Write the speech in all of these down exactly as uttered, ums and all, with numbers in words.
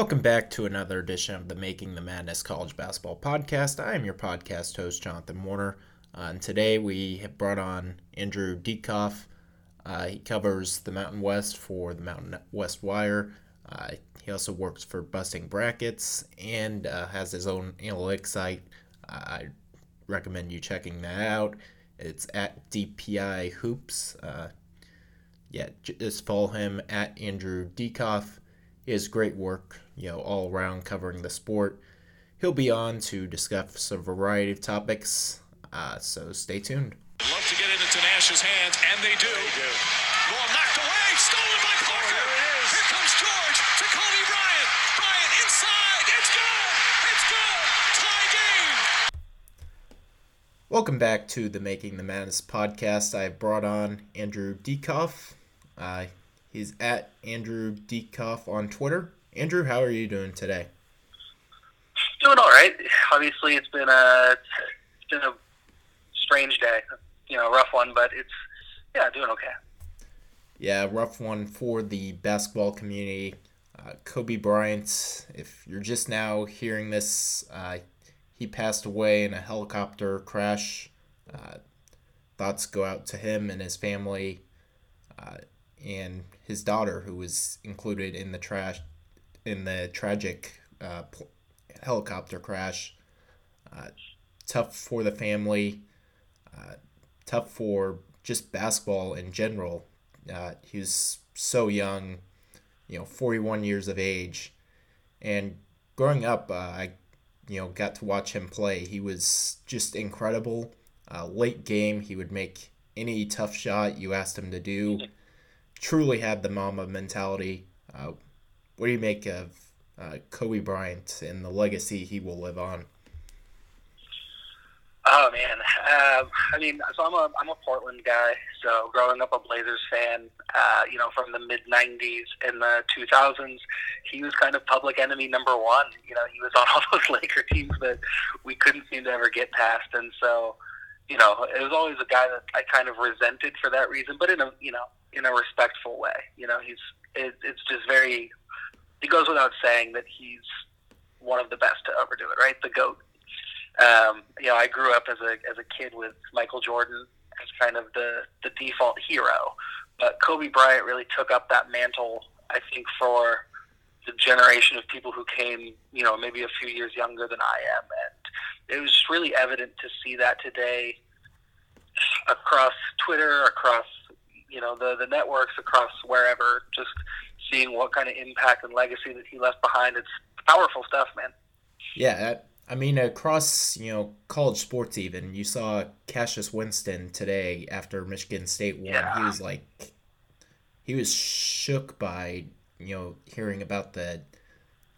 Welcome back to another edition of the Making the Madness College Basketball Podcast. I am your podcast host, Jonathan Warner, uh, and today we have brought on Andrew Dieckhoff. Uh, he covers the Mountain West for the Mountain West Wire. Uh, he also works for Busting Brackets and uh, has his own analytics site. Uh, I recommend you checking that out. It's at D P I Hoops. Uh, yeah, just follow him at Andrew Dieckhoff. He has great work, you know, all around covering the sport. He'll be on to discuss a variety of topics, uh, so stay tuned. Love to get into Nash's hands, and they do. They do. Ball knocked away, stolen by Parker. Oh, here, it is. Here comes George to Kobe Bryant. Bryant inside. It's good. It's good. Tie game. Welcome back to the Making the Madness podcast. I brought on Andrew Dieckhoff. Uh, He's at Andrew Dieckhoff on Twitter. Andrew, how are you doing today? Doing all right. Obviously, it's been a it's been a strange day, you know, a rough one, but it's yeah, doing okay. Yeah, rough one for the basketball community. Uh, Kobe Bryant, if you're just now hearing this, uh, he passed away in a helicopter crash. Uh, thoughts go out to him and his family. Uh, and his daughter, who was included in the trash in the tragic uh, pl- helicopter crash. Uh, tough for the family, uh, tough for just basketball in general. Uh, he was so young, you know, forty-one years of age, and growing up, uh, I, you know, got to watch him play. He was just incredible. Uh, late game, he would make any tough shot you asked him to do. Truly had the mama mentality. Uh, what do you make of uh, Kobe Bryant and the legacy he will live on? Oh man, uh, I mean, so I'm a I'm a Portland guy. So growing up a Blazers fan, uh, you know, from the mid nineties and the two thousands, he was kind of public enemy number one. You know, he was on all those Laker teams that we couldn't seem to ever get past, and so you know, it was always a guy that I kind of resented for that reason, but in a you know. in a respectful way. You know, he's, it, it's just very, it goes without saying that he's one of the best to ever do it, right? The GOAT. Um, you know, I grew up as a, as a kid with Michael Jordan as kind of the, the default hero, but Kobe Bryant really took up that mantle, I think, for the generation of people who came, you know, maybe a few years younger than I am. And it was just really evident to see that today across Twitter, across, you know, the, the networks, across wherever, just seeing what kind of impact and legacy that he left behind. It's powerful stuff, man. Yeah, I mean, across, you know, college sports even, you saw Cassius Winston today after Michigan State won. Yeah. He was like, he was shook by, you know, hearing about the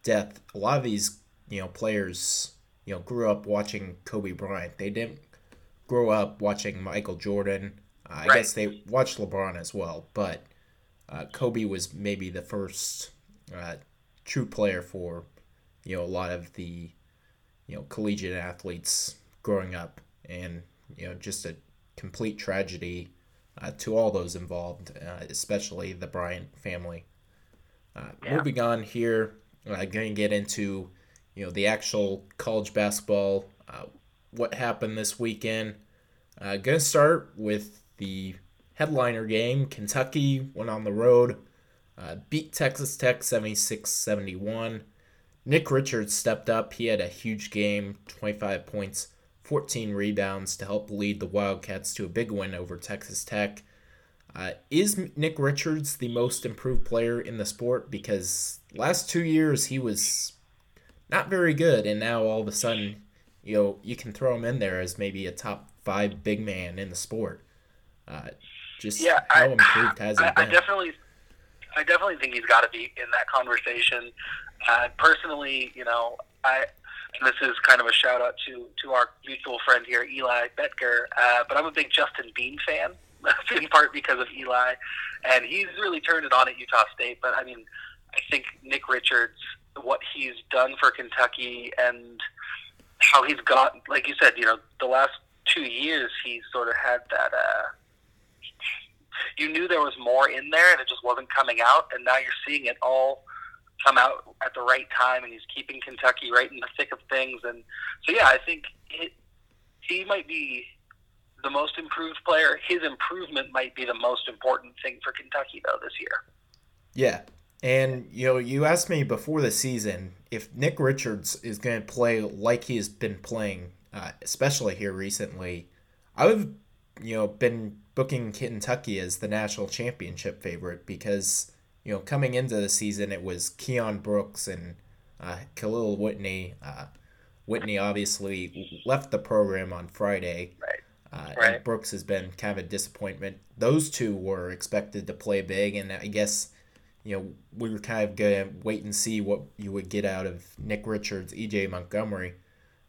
death. A lot of these, you know, players, you know, grew up watching Kobe Bryant. They didn't grow up watching Michael Jordan. I right. guess they watched LeBron as well, but uh, Kobe was maybe the first uh, true player for, you know, a lot of the, you know, collegiate athletes growing up, and, you know, just a complete tragedy uh, to all those involved, uh, especially the Bryant family. Uh, yeah. Moving on here, I'm uh, going to get into, you know, the actual college basketball, uh, what happened this weekend. I'm uh, going to start with the headliner game. Kentucky went on the road, uh, beat Texas Tech seventy-six seventy-one. Nick Richards stepped up. He had a huge game, twenty-five points, fourteen rebounds to help lead the Wildcats to a big win over Texas Tech. Uh, is Nick Richards the most improved player in the sport? Because last two years he was not very good, and now all of a sudden, you know, you can throw him in there as maybe a top five big man in the sport. Uh, just yeah, how I, improved has it I, been? I definitely, I definitely think he's got to be in that conversation. Uh, personally, you know, I and this is kind of a shout out to to our mutual friend here, Eli Betker. Uh, but I'm a big Justin Bean fan, in part because of Eli, and he's really turned it on at Utah State. But I mean, I think Nick Richards, what he's done for Kentucky, and how he's gotten, like you said, you know, the last two years he's sort of had that. Uh, You knew there was more in there, and it just wasn't coming out, and now you're seeing it all come out at the right time, and he's keeping Kentucky right in the thick of things. And so, yeah, I think it, he might be the most improved player. His improvement might be the most important thing for Kentucky, though, this year. Yeah. And, you know, you asked me before the season if Nick Richards is going to play like he's been playing, uh, especially here recently. I would have, you know, been booking Kentucky as the national championship favorite because, you know, coming into the season, it was Keon Brooks and uh, Khalil Whitney. Uh, Whitney obviously left the program on Friday. Right. Uh, right. And Brooks has been kind of a disappointment. Those two were expected to play big, and I guess, you know, we were kind of going to wait and see what you would get out of Nick Richards, E J Montgomery.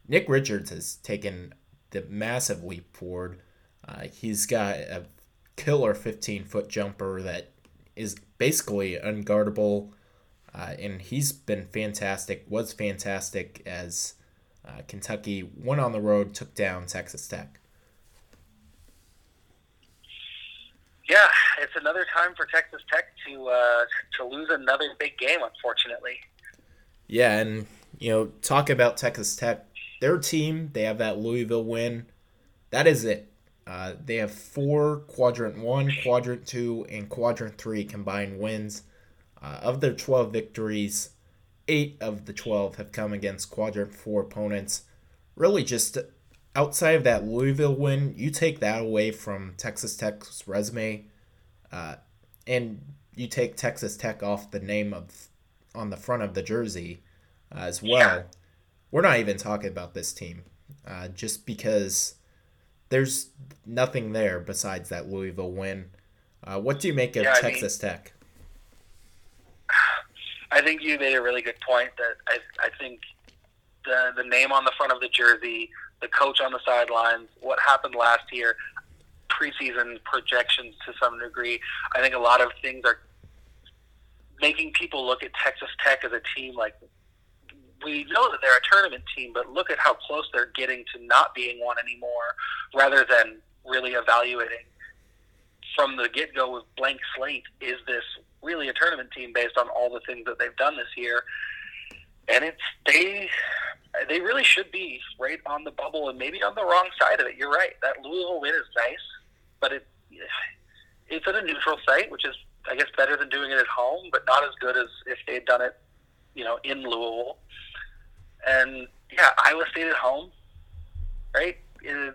Nick Richards has taken the massive leap forward. Uh, he's got a killer fifteen-foot jumper that is basically unguardable, uh, and he's been fantastic, was fantastic as uh, Kentucky went on the road, took down Texas Tech. Yeah, it's another time for Texas Tech to uh, to lose another big game, unfortunately. Yeah, and, you know, talk about Texas Tech. Their team, they have that Louisville win. That is it. Uh, they have four Quadrant one, Quadrant two, and Quadrant three combined wins. Uh, of their twelve victories, eight of the twelve have come against Quadrant four opponents. Really just... Outside of that Louisville win, you take that away from Texas Tech's resume, uh, and you take Texas Tech off the name of on the front of the jersey uh, as well. Yeah. We're not even talking about this team, uh, just because there's nothing there besides that Louisville win. Uh, what do you make of yeah, I Texas mean, Tech? I think you made a really good point that I I think the the name on the front of the jersey, the coach on the sidelines, what happened last year, preseason projections to some degree. I think a lot of things are making people look at Texas Tech as a team like, we know that they're a tournament team, but look at how close they're getting to not being one anymore, rather than really evaluating from the get-go with blank slate, is this really a tournament team based on all the things that they've done this year? And it's they... They really should be right on the bubble and maybe on the wrong side of it. You're right. That Louisville win is nice, but it it's at a neutral site, which is, I guess, better than doing it at home, but not as good as if they had done it, you know, in Louisville. And, yeah, Iowa State at home, right?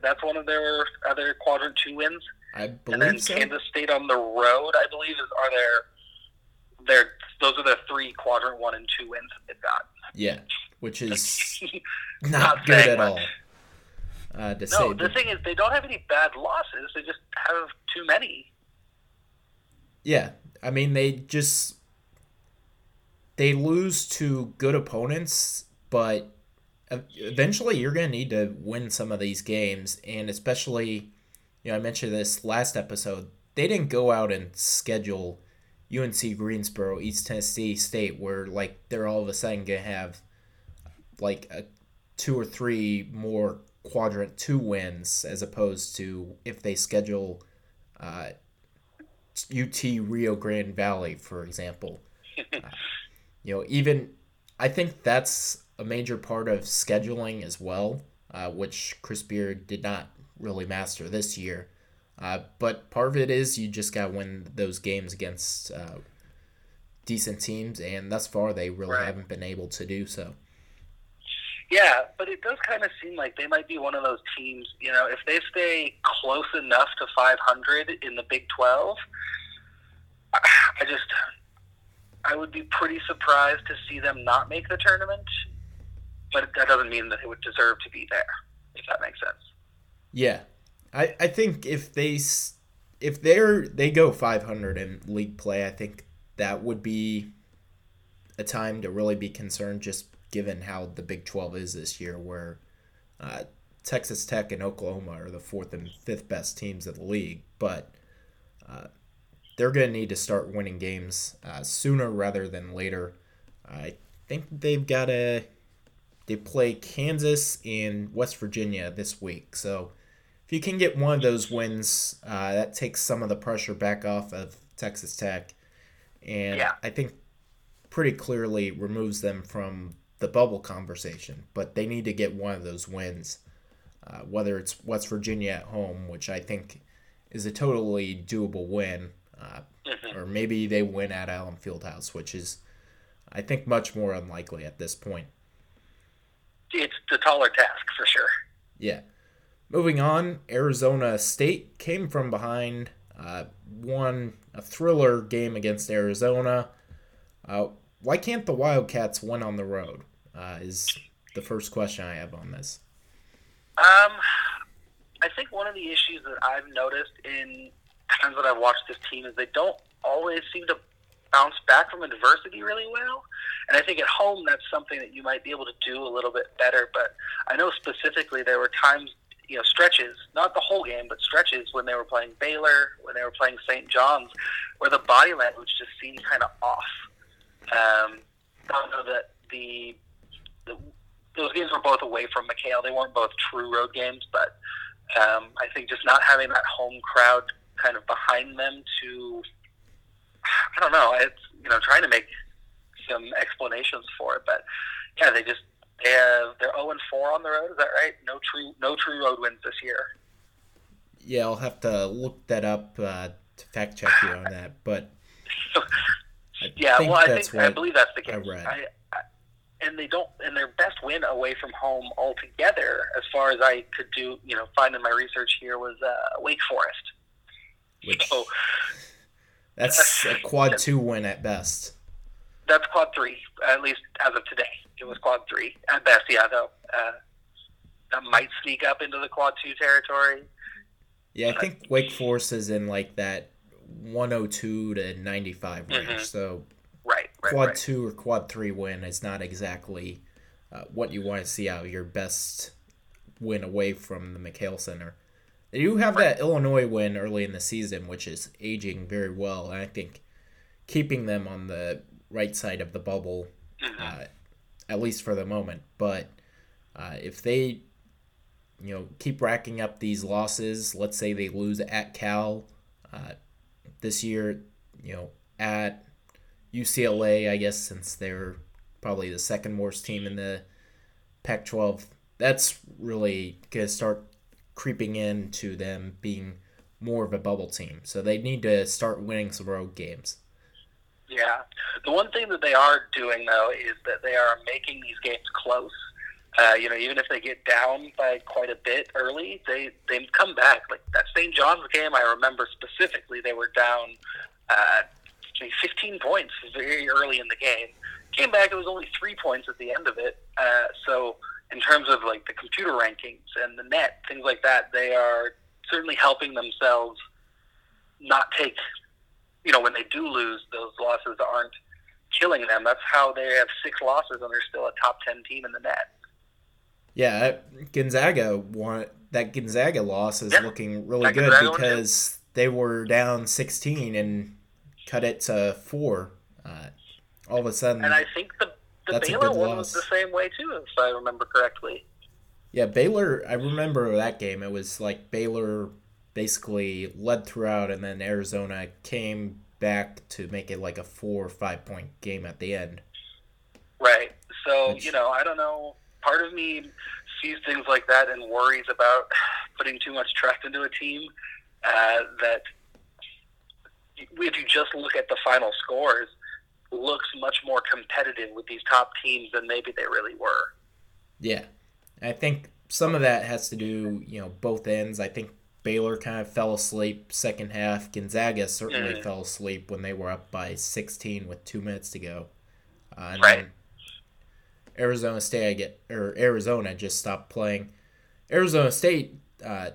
That's one of their other Quadrant two wins. I believe so. And then so. Kansas State on the road, I believe, is are their, their those are the three Quadrant one and two wins that they've got. Yeah. Which is not, not good at much. all. Uh, to no, say the thing is, they don't have any bad losses. They just have too many. Yeah, I mean, they just... They lose to good opponents, but eventually you're going to need to win some of these games, and especially, you know, I mentioned this last episode, they didn't go out and schedule U N C Greensboro, East Tennessee State, where, like, they're all of a sudden going to have... like a two or three more Quadrant two wins, as opposed to if they schedule uh, U T Rio Grande Valley, for example. Uh, you know, even I think that's a major part of scheduling as well, uh, which Chris Beard did not really master this year. Uh, but part of it is you just got to win those games against uh, decent teams, and thus far they really right. haven't been able to do so. Yeah, but it does kind of seem like they might be one of those teams, you know, if they stay close enough to five hundred in the Big twelve, I just, I would be pretty surprised to see them not make the tournament, but that doesn't mean that they would deserve to be there, if that makes sense. Yeah, I, I think if they, if they're, they go five hundred in league play, I think that would be a time to really be concerned, just given how the Big twelve is this year, where uh, Texas Tech and Oklahoma are the fourth and fifth best teams of the league. But uh, they're going to need to start winning games uh, sooner rather than later. I think they've got to they play Kansas and West Virginia this week. So if you can get one of those wins, uh, that takes some of the pressure back off of Texas Tech. And yeah. I think pretty clearly removes them from the bubble conversation, but they need to get one of those wins, uh, whether it's West Virginia at home, which I think is a totally doable win, uh, mm-hmm. or maybe they win at Allen Fieldhouse, which is, I think, much more unlikely at this point. It's the taller task, for sure. Yeah. Moving on, Arizona State came from behind, uh, won a thriller game against Arizona. Uh, why can't the Wildcats win on the road, uh, is the first question I have on this. Um, I think one of the issues that I've noticed in times that I've watched this team is they don't always seem to bounce back from adversity really well. And I think at home that's something that you might be able to do a little bit better. But I know specifically there were times, you know, stretches, not the whole game, but stretches when they were playing Baylor, when they were playing Saint John's, where the body language just seemed kind of off. Um, I know that the, the those games were both away from McHale. They weren't both true road games, but um, I think just not having that home crowd kind of behind them to, I don't know, it's, you know, trying to make some explanations for it, but yeah, they just they have, they're zero and four on the road. Is that right? No true no true road wins this year. Yeah, I'll have to look that up uh, to fact check you on that, but. I yeah, well, I think I believe that's the case. I I, and they don't, and their best win away from home altogether, as far as I could do, you know, find in my research here was uh, Wake Forest. Which, so, that's a quad that's, two win at best. That's quad three, at least as of today. It was quad three at best. Yeah, though uh, that might sneak up into the quad two territory. Yeah, I but, think Wake Forest is in like that one oh two to ninety-five range, mm-hmm. so right, right, quad right. two or quad three win is not exactly uh, what you want to see out of your best win away from the McHale Center. They do have right. that Illinois win early in the season, which is aging very well, and I think keeping them on the right side of the bubble, mm-hmm. uh, at least for the moment, but uh, if they you know, keep racking up these losses, let's say they lose at Cal, uh, this year, you know, at U C L A, I guess, since they're probably the second worst team in the Pac twelve, that's really going to start creeping into them being more of a bubble team. So they need to start winning some road games. Yeah. The one thing that they are doing, though, is that they are making these games close. Uh, you know, even if they get down by quite a bit early, they they come back. Like that Saint John's game, I remember specifically, they were down uh, fifteen points very early in the game. Came back, it was only three points at the end of it. Uh, so in terms of like the computer rankings and the net, things like that, they are certainly helping themselves not take, you know, when they do lose, those losses aren't killing them. That's how they have six losses and they're still a top ten team in the net. Yeah, Gonzaga won, that Gonzaga loss is yeah, looking really good because they were down sixteen and cut it to four. Uh, all of a sudden, and I think the, the Baylor one loss. was the same way too, if I remember correctly. Yeah, Baylor. I remember that game. It was like Baylor basically led throughout, and then Arizona came back to make it like a four or five point game at the end. Right. So Which, you know, I don't know. Part of me sees things like that and worries about putting too much trust into a team, uh, that if you just look at the final scores, looks much more competitive with these top teams than maybe they really were. Yeah. I think some of that has to do, you know, both ends. I think Baylor kind of fell asleep second half. Gonzaga certainly mm-hmm. fell asleep when they were up by sixteen with two minutes to go. Uh, and right. Then Arizona State, I get, or Arizona just stopped playing. Arizona State uh,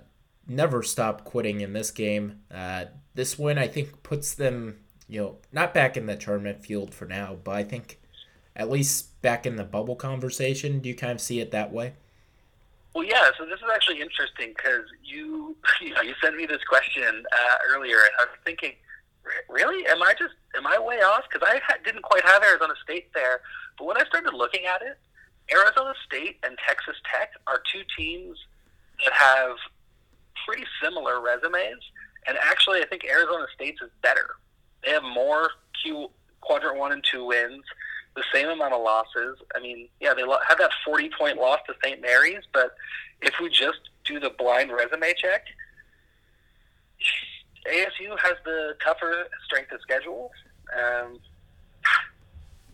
never stopped quitting in this game. Uh, this win, I think, puts them, you know, not back in the tournament field for now, but I think at least back in the bubble conversation. Do you kind of see it that way? Well, yeah. So this is actually interesting because you, you know, you sent me this question uh, earlier, and I was thinking, really, am I just am I way off? Because I ha- didn't quite have Arizona State there. But when I started looking at it, Arizona State and Texas Tech are two teams that have pretty similar resumes. And actually, I think Arizona State's is better. They have more Q quadrant one and two wins. the same amount of losses. I mean, yeah, they had that forty-point loss to Saint Mary's, but if we just do the blind resume check, A S U has the tougher strength of schedule. Um,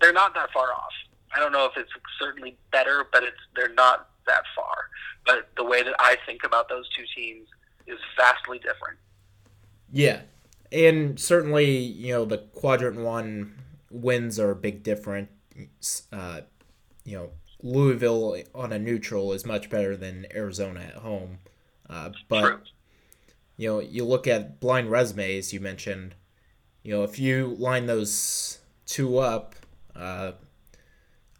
they're not that far off. I don't know if it's certainly better, but it's they're not that far. But the way that I think about those two teams is vastly different. Yeah, and certainly, you know, the Quadrant one wins are a big difference. Uh, you know, Louisville on a neutral is much better than Arizona at home. Uh, but, True. you know, you look at blind resumes you mentioned. You know, if you line those two up, uh,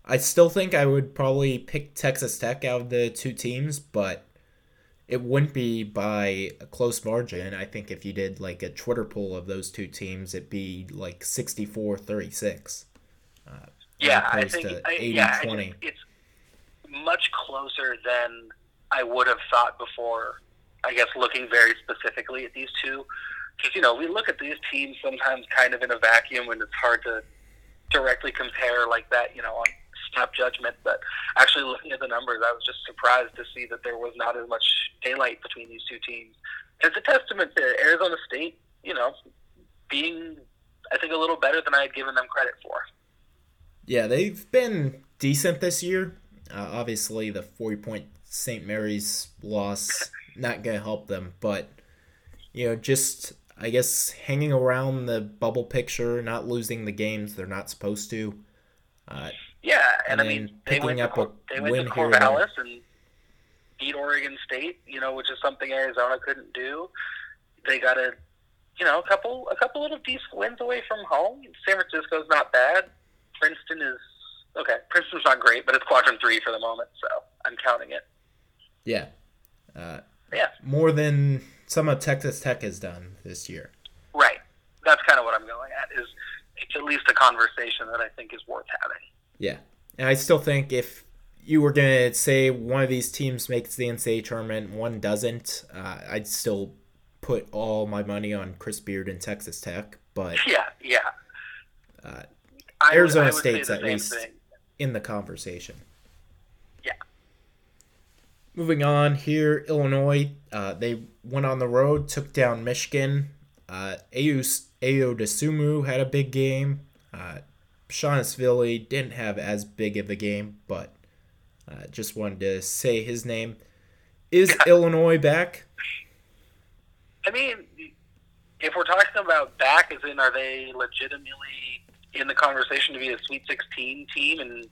I still think I would probably pick Texas Tech out of the two teams, but it wouldn't be by a close margin. I think if you did like a Twitter poll of those two teams, it'd be like sixty-four thirty-six. Uh, yeah, I think I, yeah, I, it's much closer than I would have thought before, I guess, looking very specifically at these two. Because, you know, we look at these teams sometimes kind of in a vacuum, and it's hard to directly compare like that, you know, on snap judgment. But actually looking at the numbers, I was just surprised to see that there was not as much daylight between these two teams. And it's a testament to Arizona State, you know, being, I think, a little better than I had given them credit for. Yeah, they've been decent this year. Uh, obviously, the forty-point Saint Mary's loss, not going to help them. But, you know, just, I guess, hanging around the bubble picture, not losing the games they're not supposed to. Uh, yeah, and, and I mean, they went, up to, they went to Corvallis and beat Oregon State, you know, which is something Arizona couldn't do. They got a, you know, a couple a couple little decent wins away from home. San Francisco's not bad. Princeton is, okay, Princeton's not great, but it's quadrant three for the moment, so I'm counting it. Yeah. Uh, yeah. More than some of Texas Tech has done this year. Right. That's kind of what I'm going at, is it's at least a conversation that I think is worth having. Yeah. And I still think if you were going to say one of these teams makes the N C A A tournament, one doesn't, uh, I'd still put all my money on Chris Beard and Texas Tech. But yeah, yeah. Uh, I Arizona would, I would State's at least thing. in the conversation. Yeah. Moving on here, Illinois, uh, they went on the road, took down Michigan. Uh, Ayo Dosunmu had a big game. Uh, Shaughnessville didn't have as big of a game, but uh, just wanted to say his name. Is yeah. Illinois back? I mean, if we're talking about back, as in are they legitimately in the conversation to be a Sweet sixteen team and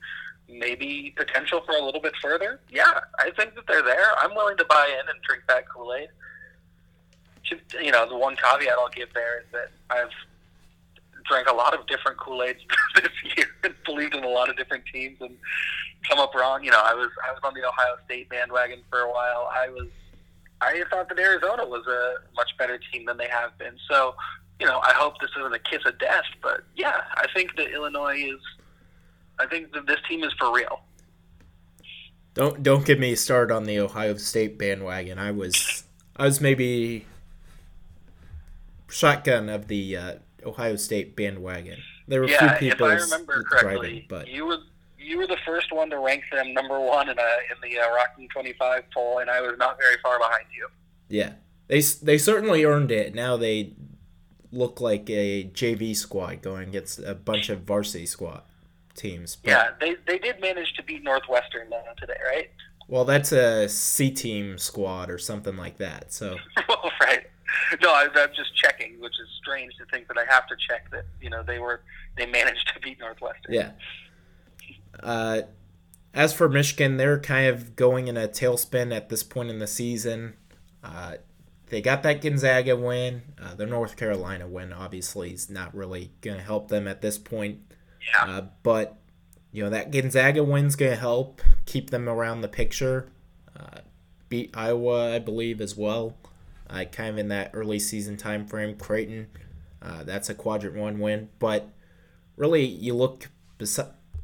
maybe potential for a little bit further? Yeah, I think that they're there. I'm willing to buy in and drink that Kool-Aid. You know, the one caveat I'll give there is that I've drank a lot of different Kool-Aids this year and believed in a lot of different teams and come up wrong. You know, I was I was on the Ohio State bandwagon for a while. I was I thought that Arizona was a much better team than they have been. So, you know, I hope this isn't a kiss of death, but yeah, I think that Illinois is I think that this team is for real. Don't don't get me started on the Ohio State bandwagon. I was I was maybe shotgun of the uh, Ohio State bandwagon. There were yeah, few people. Yeah, if I remember correctly, driving, you were you were the first one to rank them number one in a in the uh, Rocky twenty-five poll, and I was not very far behind you. Yeah, they they certainly earned it. Now they look like a J V squad going against a bunch of varsity squad teams. But, yeah, they they did manage to beat Northwestern though today, right? Well, that's a C team squad or something like that. So well, right. No, I, I'm just checking, which is strange to think that I have to check that, you know, they were they managed to beat Northwestern. Yeah. Uh, as for Michigan, they're kind of going in a tailspin at this point in the season. Uh, they got that Gonzaga win. Uh, the North Carolina win, obviously, is not really going to help them at this point. Yeah. Uh, but, you know, that Gonzaga win's going to help keep them around the picture. Uh, beat Iowa, I believe, as well. Uh, kind of in that early season time frame. Creighton, uh, that's a quadrant one win. But really, you look bes-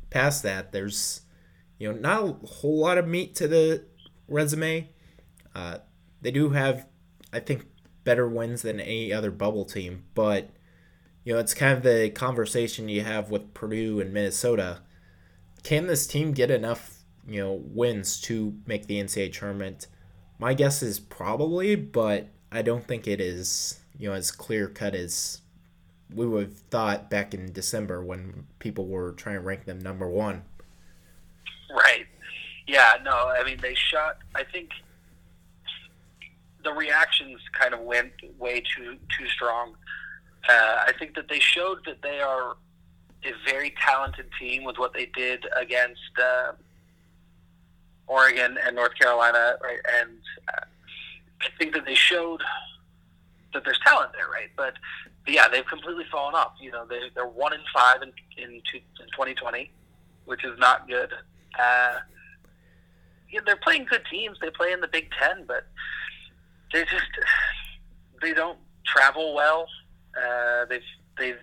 past that, there's, you know, not a whole lot of meat to the resume. Uh, they do have, I think, better wins than any other bubble team. But, you know, it's kind of the conversation you have with Purdue and Minnesota. Can this team get enough, you know, wins to make the N C double A tournament? My guess is probably, but I don't think it is, you know, as clear-cut as we would have thought back in December when people were trying to rank them number one. Right. Yeah, no, I mean, they shot, I think the reactions kind of went way too too strong. Uh, I think that they showed that they are a very talented team with what they did against uh, Oregon and North Carolina, right? And uh, I think that they showed that there's talent there, right? But, but yeah, they've completely fallen off. You know, they, they're one in five in in, two, in twenty twenty, which is not good. Uh, yeah, they're playing good teams. They play in the Big Ten, but they just they don't travel well. Uh, they've they've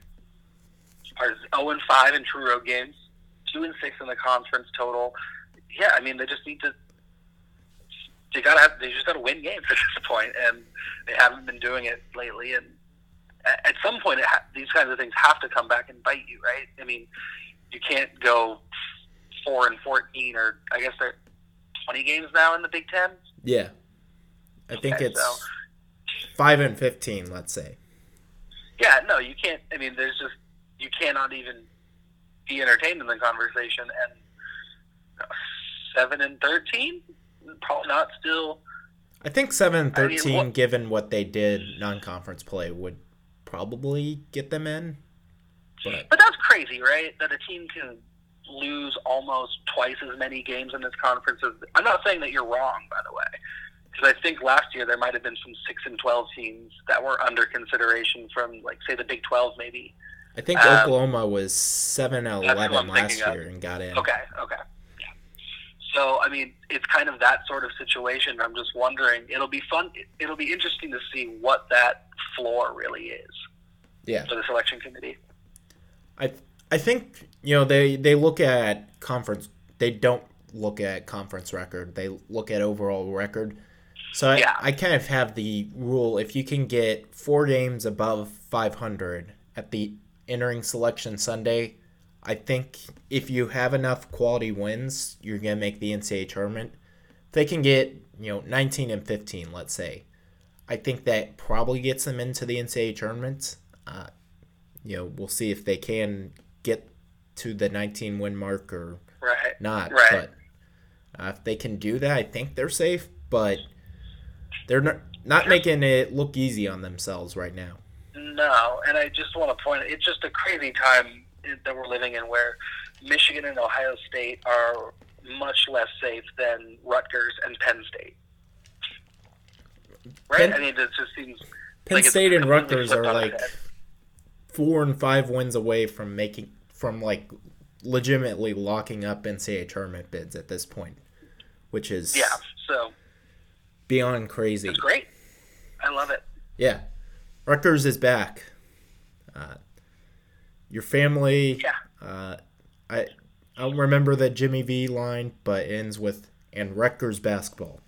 are zero and five in true road games, two and six in the conference total. Yeah, I mean they just need to. They gotta have, they just gotta win games at this point, and they haven't been doing it lately. And at, at some point, it ha- these kinds of things have to come back and bite you, right? I mean, you can't go four and fourteen, or I guess they're twenty games now in the Big Ten. Yeah, I think okay, it's so. five and fifteen. Let's say. Yeah, no, you can't. I mean, there's just you cannot even be entertained in the conversation. And seven and thirteen, probably not still. I think seven and thirteen, I mean, what, given what they did non-conference play, would probably get them in. But, but that's crazy, right? That a team can lose almost twice as many games in this conference. As, I'm not saying that you're wrong, by the way. Because I think last year there might have been some six and twelve teams that were under consideration from, like, say the Big Twelve, maybe. I think um, Oklahoma was seven and eleven last year and got in. Okay, okay, yeah. So I mean, it's kind of that sort of situation. I'm just wondering. It'll be fun. It'll be interesting to see what that floor really is. Yeah. For the selection committee. I I think you know they they look at conference. They don't look at conference record. They look at overall record. So yeah. I, I kind of have the rule, if you can get four games above five hundred at the entering selection Sunday, I think if you have enough quality wins, you're going to make the N C double A tournament. If they can get, you know, nineteen and fifteen, let's say, I think that probably gets them into the N C double A tournament. Uh, you know, we'll see if they can get to the nineteen-win mark or right. not. Right. But uh, if they can do that, I think they're safe, but they're not, not making it look easy on themselves right now. No, and I just want to point out, it's just a crazy time that we're living in where Michigan and Ohio State are much less safe than Rutgers and Penn State. Right? Penn, I mean, it just seems... Penn like State and Rutgers are like four and five wins away from making, from like legitimately locking up N C double A tournament bids at this point, which is... Yeah, so... Beyond crazy. It's great. I love it. Yeah. Rutgers is back. Uh, your family. Yeah. Uh, I, I don't remember the Jimmy V line, but it ends with, and Rutgers basketball.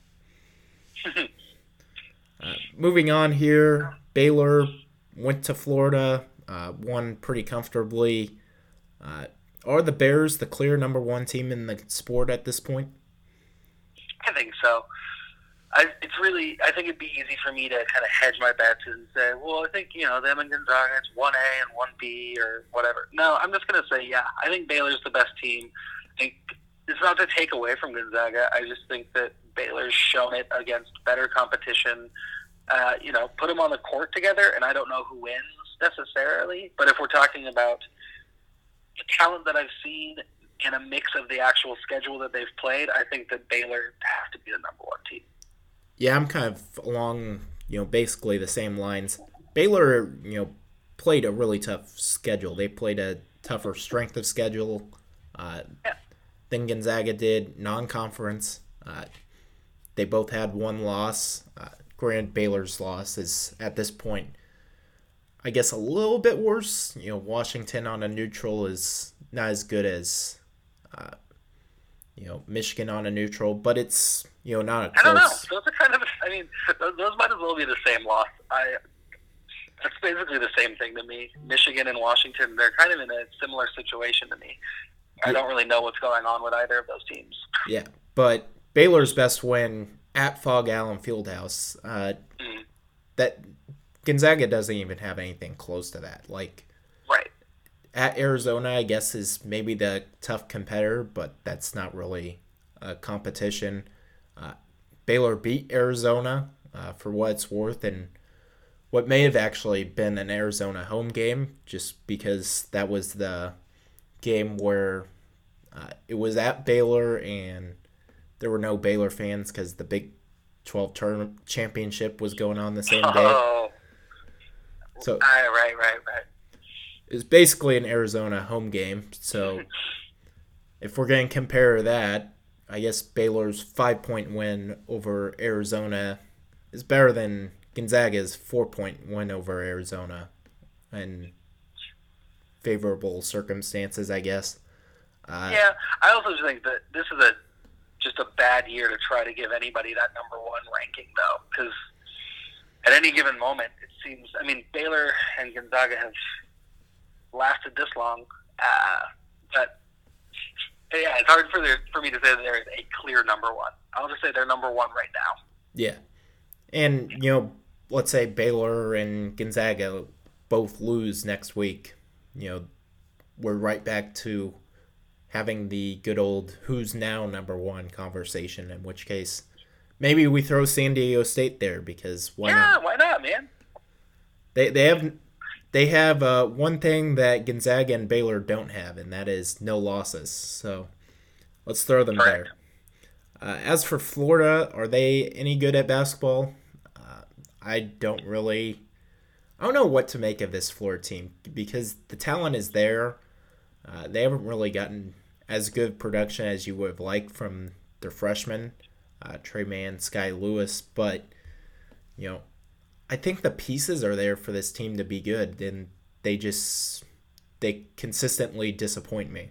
uh, moving on here. Baylor went to Florida, uh, won pretty comfortably. Uh, are the Bears the clear number one team in the sport at this point? I think so. I, it's really, I think it'd be easy for me to kind of hedge my bets and say, well, I think, you know, them and Gonzaga, it's one A and one B or whatever. No, I'm just going to say, yeah, I think Baylor's the best team. I think it's not to take away from Gonzaga. I just think that Baylor's shown it against better competition. Uh, you know, put them on the court together, and I don't know who wins necessarily. But if we're talking about the talent that I've seen and a mix of the actual schedule that they've played, I think that Baylor have to be the number one team. Yeah, I'm kind of along, you know, basically the same lines. Baylor, you know, played a really tough schedule. They played a tougher strength of schedule uh, yeah. than Gonzaga did, non-conference. Uh, they both had one loss. Uh, Grant Baylor's loss is, at this point, I guess a little bit worse. You know, Washington on a neutral is not as good as, uh, you know, Michigan on a neutral, but it's... You know, not a close. I don't know. Those are kind of, I mean, those, those might as well be the same loss. I, that's basically the same thing to me. Michigan and Washington, they're kind of in a similar situation to me. I don't really know what's going on with either of those teams. Yeah, but Baylor's best win at Fog Allen Fieldhouse, uh, mm. that Gonzaga doesn't even have anything close to that. Like, right. At Arizona, I guess, is maybe the tough competitor, but that's not really a competition. Uh, Baylor beat Arizona uh, for what it's worth, and what may have actually been an Arizona home game, just because that was the game where uh, it was at Baylor and there were no Baylor fans because the Big twelve tournament championship was going on the same day. Oh, so, right, right, right, right. It was basically an Arizona home game. So if we're going to compare that, I guess Baylor's five-point win over Arizona is better than Gonzaga's four-point win over Arizona in favorable circumstances, I guess. Uh, yeah, I also think that this is a just a bad year to try to give anybody that number one ranking, though, because at any given moment, it seems, I mean, Baylor and Gonzaga have lasted this long, uh, but yeah, it's hard for, their, for me to say that there is a clear number one. I'll just say they're number one right now. Yeah. And, you know, let's say Baylor and Gonzaga both lose next week. You know, we're right back to having the good old who's now number one conversation, in which case maybe we throw San Diego State there because why yeah, not? Yeah, why not, man? They they have... They have uh, one thing that Gonzaga and Baylor don't have, and that is no losses. So let's throw them Correct. there. Uh, as for Florida, are they any good at basketball? Uh, I don't really – I don't know what to make of this Florida team because the talent is there. Uh, they haven't really gotten as good production as you would have liked from their freshmen, uh, Trey Mann, Sky Lewis, but, you know, I think the pieces are there for this team to be good, and they just they consistently disappoint me.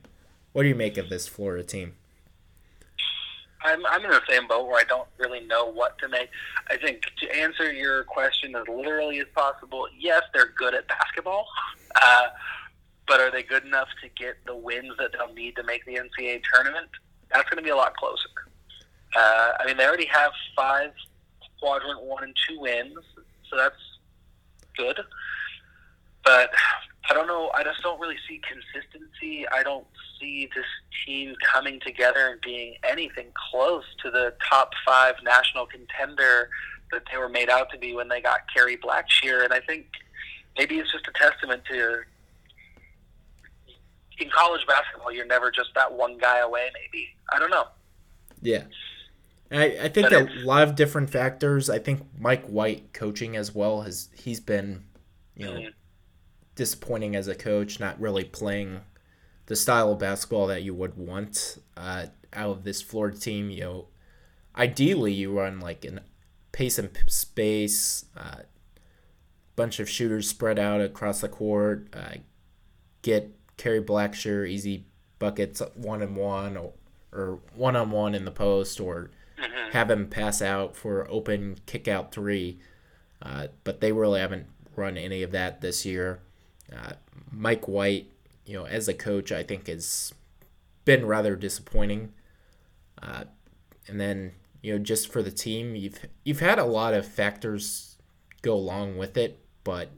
What do you make of this Florida team? I'm I'm in the same boat where I don't really know what to make. I think to answer your question as literally as possible, yes, they're good at basketball, uh, but are they good enough to get the wins that they'll need to make the N C double A tournament? That's going to be a lot closer. Uh, I mean, they already have five quadrant one and two wins. So that's good. But I don't know. I just don't really see consistency. I don't see this team coming together and being anything close to the top five national contender that they were made out to be when they got Kerry Blackshear. And I think maybe it's just a testament to in college basketball, you're never just that one guy away, maybe. I don't know. Yeah. I, I think a lot of different factors. I think Mike White coaching as well has he's been, you know, disappointing as a coach, not really playing the style of basketball that you would want uh, out of this Florida team. You know, ideally you run like a pace and space, uh, bunch of shooters spread out across the court, uh, get Kerry Blackshear easy buckets one and one or or one on one in the post or have him pass out for open kick-out three, uh, but they really haven't run any of that this year. Uh, Mike White, you know, as a coach, I think has been rather disappointing. Uh, and then, you know, just for the team, you've you've had a lot of factors go along with it, but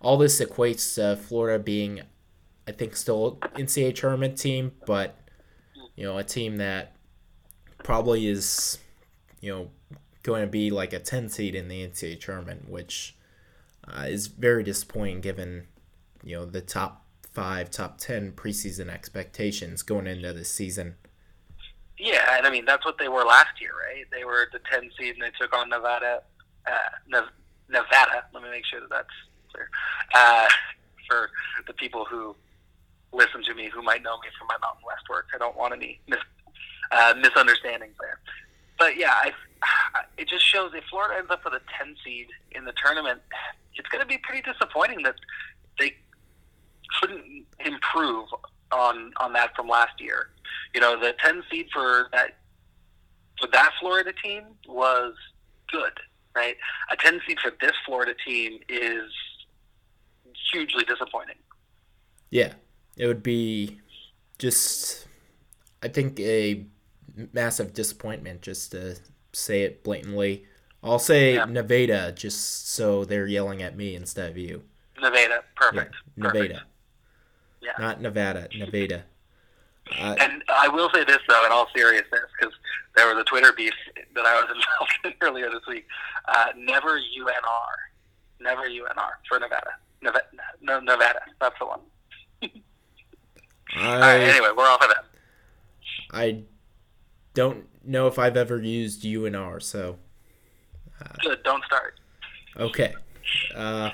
all this equates to Florida being, I think, still an N C double A tournament team, but, you know, a team that probably is, you know, going to be like a ten seed in the N C double A tournament, which uh, is very disappointing given, you know, the top five, top ten preseason expectations going into the season. Yeah, and I mean that's what they were last year, right? They were the ten seed and they took on Nevada. Uh, Nev- Nevada. Let me make sure that that's clear uh, for the people who listen to me who might know me from my Mountain West work. I don't want any mis- Uh, misunderstandings there. But yeah, I, I, it just shows if Florida ends up with a ten seed in the tournament, it's going to be pretty disappointing that they couldn't improve on, on that from last year. You know, the ten seed for that, for that Florida team was good, right? A ten seed for this Florida team is hugely disappointing. Yeah, it would be just, I think, a massive disappointment, just to say it blatantly. I'll say yeah. Nevada, just so they're yelling at me instead of you. Nevada, perfect. Yeah, Nevada. Perfect. Yeah. Not Nevada, Nevada. Uh, and I will say this, though, in all seriousness, because there was a Twitter beef that I was involved in earlier this week. Uh, never U N R. Never U N R for Nevada. Nevada. No, Nevada. That's the one. I, all right, anyway, we're off of that. I don't know if I've ever used U N R, so... Uh, Good, don't start. Okay. Uh,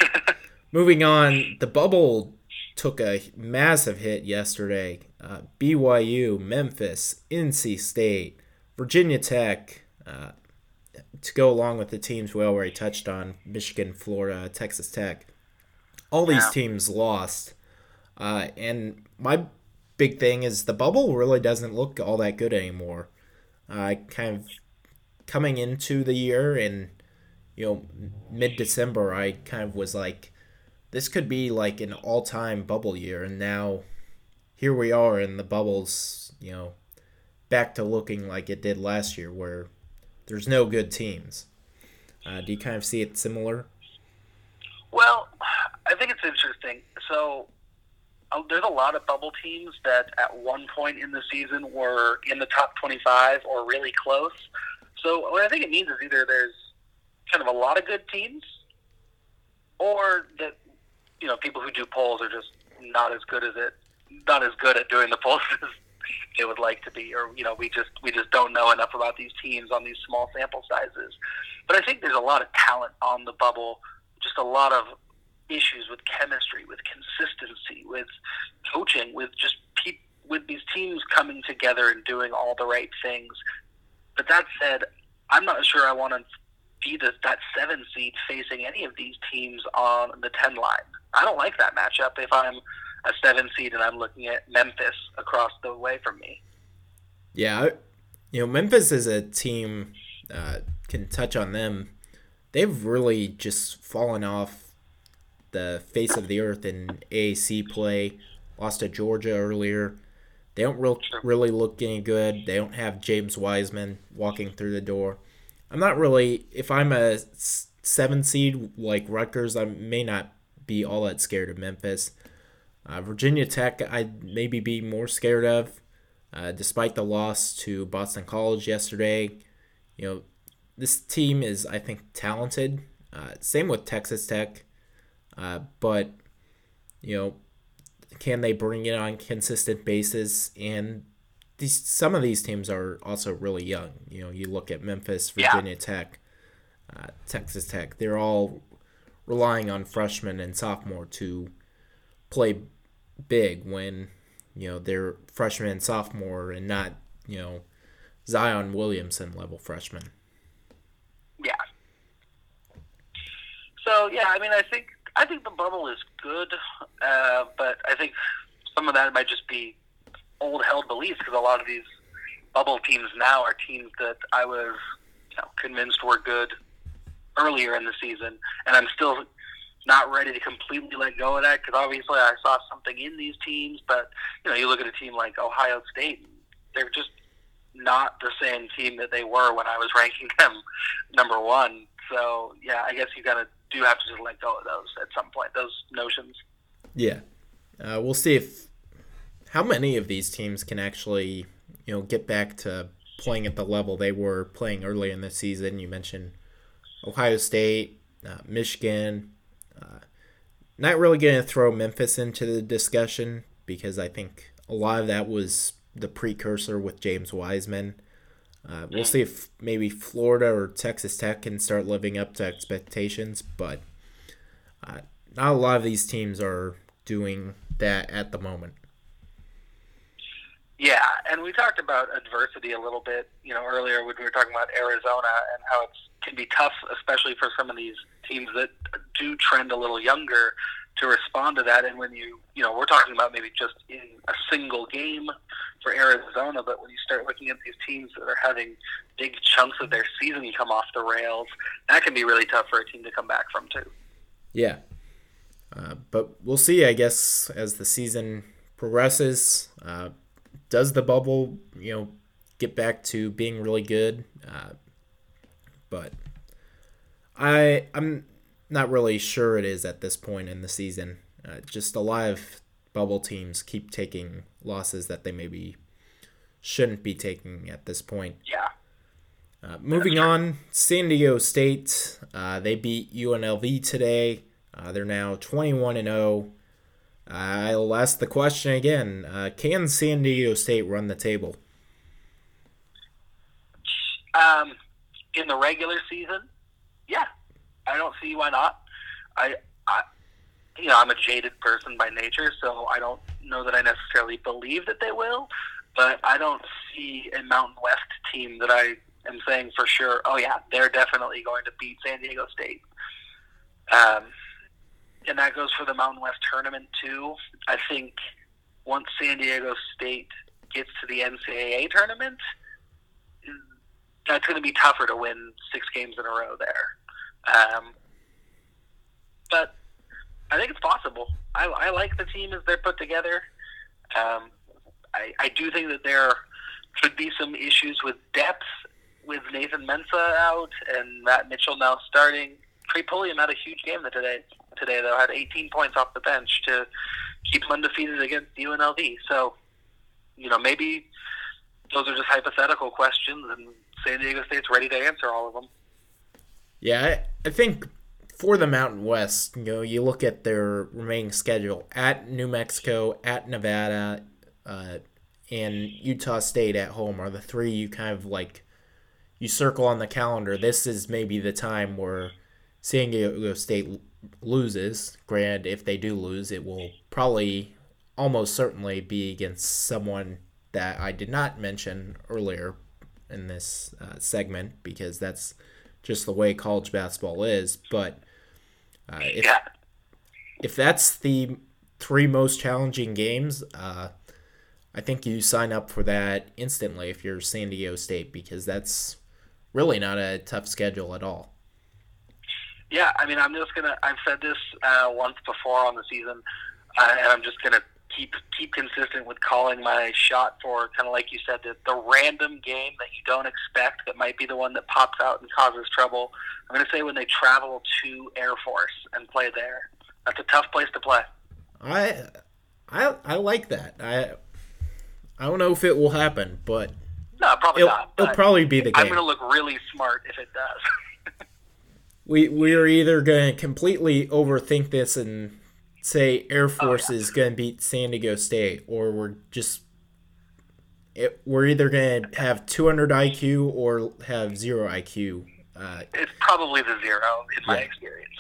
moving on, the bubble took a massive hit yesterday. Uh, B Y U, Memphis, N C State, Virginia Tech, uh, to go along with the teams we already touched on, Michigan, Florida, Texas Tech. All these wow. teams lost. Uh, and my big thing is the bubble really doesn't look all that good anymore. Uh, kind of coming into the year and, you know, mid-December, I kind of was like, this could be like an all-time bubble year. And now here we are, and the bubble's, you know, back to looking like it did last year where there's no good teams. Uh, do you kind of see it similar? Well, I think it's interesting. So there's a lot of bubble teams that at one point in the season were in the top twenty-five or really close. So what I think it means is either there's kind of a lot of good teams, or that, you know, people who do polls are just not as good as it, not as good at doing the polls as they would like to be, or, you know, we just we just don't know enough about these teams on these small sample sizes. But I think there's a lot of talent on the bubble, just a lot of issues with chemistry, with consistency, with coaching, with just pe- with these teams coming together and doing all the right things. But that said, I'm not sure I want to be the, that seven seed facing any of these teams on the ten line. I don't like that matchup if I'm a seven seed and I'm looking at Memphis across the way from me. Yeah, you know, Memphis is a team, uh, can touch on them. They've really just fallen off the face of the earth in A A C play, lost to Georgia earlier. They don't real, really look any good. They don't have James Wiseman walking through the door. I'm not really, if I'm a seven seed like Rutgers, I may not be all that scared of Memphis. Uh, Virginia Tech, I'd maybe be more scared of, uh, despite the loss to Boston College yesterday. You know, this team is, I think, talented. Uh, same with Texas Tech. Uh, but, you know, can they bring it on a consistent basis? And these some of these teams are also really young. You know, you look at Memphis, Virginia yeah. Tech, uh, Texas Tech. They're all relying on freshmen and sophomore to play big when, you know, they're freshman and sophomore and not, you know, Zion Williamson level freshmen. Yeah. So, yeah, I mean, I think I think the bubble is good, uh, but I think some of that might just be old held beliefs, because a lot of these bubble teams now are teams that I was, you know, convinced were good earlier in the season, and I'm still not ready to completely let go of that, because obviously I saw something in these teams, but, you know, you look at a team like Ohio State, they're just not the same team that they were when I was ranking them number one. So, yeah, I guess you got to do have to just let go of those at some point, those notions. Yeah. Uh, we'll see if how many of these teams can actually, you know, get back to playing at the level they were playing early in the season. You mentioned Ohio State, uh, Michigan. Uh, not really going to throw Memphis into the discussion, because I think a lot of that was the precursor with James Wiseman. Uh, we'll see if maybe Florida or Texas Tech can start living up to expectations, but uh, not a lot of these teams are doing that at the moment. Yeah, and we talked about adversity a little bit, you know, earlier when we were talking about Arizona and how it can be tough, especially for some of these teams that do trend a little younger, to respond to that. And when you, you know, we're talking about maybe just in a single game for Arizona, but when you start looking at these teams that are having big chunks of their season come off the rails, that can be really tough for a team to come back from too. Yeah. Uh, but we'll see, I guess, as the season progresses. Uh, does the bubble, you know, get back to being really good? Uh, but I, I'm not really sure it is at this point in the season. Uh, just a lot of bubble teams keep taking losses that they maybe shouldn't be taking at this point. Yeah. Uh, moving on, San Diego State, uh, they beat U N L V today. Uh, they're now twenty-one and oh. I'll ask the question again. Uh, can San Diego State run the table? Um, in the regular season, yeah. I don't see why not. I, I, you know, I'm a jaded person by nature, so I don't know that I necessarily believe that they will, but I don't see a Mountain West team that I am saying for sure, oh yeah, they're definitely going to beat San Diego State. Um, and that goes for the Mountain West tournament too. I think once San Diego State gets to the N C A A tournament, that's going to be tougher to win six games in a row there. Um, but I think it's possible. I, I like the team as they're put together. Um, I, I do think that there could be some issues with depth with Nathan Mensah out and Matt Mitchell now starting. Trey Pulliam had a huge game today, today though, had eighteen points off the bench to keep them undefeated against U N L V. So, you know, maybe those are just hypothetical questions and San Diego State's ready to answer all of them. Yeah, I, I think for the Mountain West, you know, you look at their remaining schedule at New Mexico, at Nevada, uh, and Utah State at home are the three you kind of like, you circle on the calendar. This is maybe the time where San Diego State loses. Granted, if they do lose, it will probably almost certainly be against someone that I did not mention earlier in this uh, segment because that's just the way college basketball is, but uh, if yeah. if that's the three most challenging games, uh, I think you sign up for that instantly if you're San Diego State because that's really not a tough schedule at all. Yeah, I mean, I'm just gonna. I've said this uh, once before on the season, uh, and I'm just gonna keep keep consistent with calling my shot for kind of like you said, the, the random game that you don't expect that might be the one that pops out and causes trouble. I'm going to say when they travel to Air Force and play there. That's a tough place to play. I I I like that. I I don't know if it will happen, but no, probably it'll, not. But it'll probably be the game. I'm going to look really smart if it does. we we are either going to completely overthink this and say Air Force oh, yeah. is going to beat San Diego State, or we're just it, we're either going to have two hundred I Q or have zero I Q. Uh, it's probably the zero in my yeah. experience,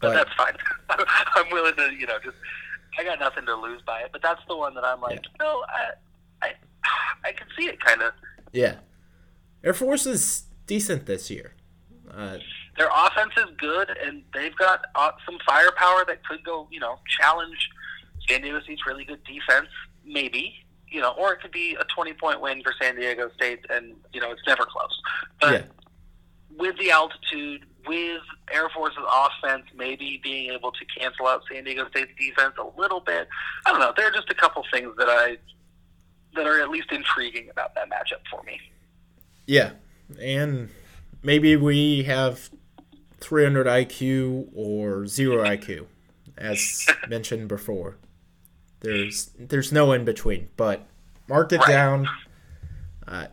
but, but that's fine. I'm willing to, you know, just I got nothing to lose by it. But that's the one that I'm like, yeah. no, I, I, I can see it kind of. Yeah, Air Force is decent this year. Uh, Their offense is good, and they've got some firepower that could go, you know, challenge San Diego State's really good defense, maybe, you know, or it could be a twenty-point win for San Diego State, and, you know, it's never close. But yeah. with the altitude, with Air Force's offense maybe being able to cancel out San Diego State's defense a little bit, I don't know, there are just a couple things that I that are at least intriguing about that matchup for me. Yeah, and maybe we have three hundred I Q or zero I Q, as mentioned before. There's there's no in between, but mark it right. down. Uh,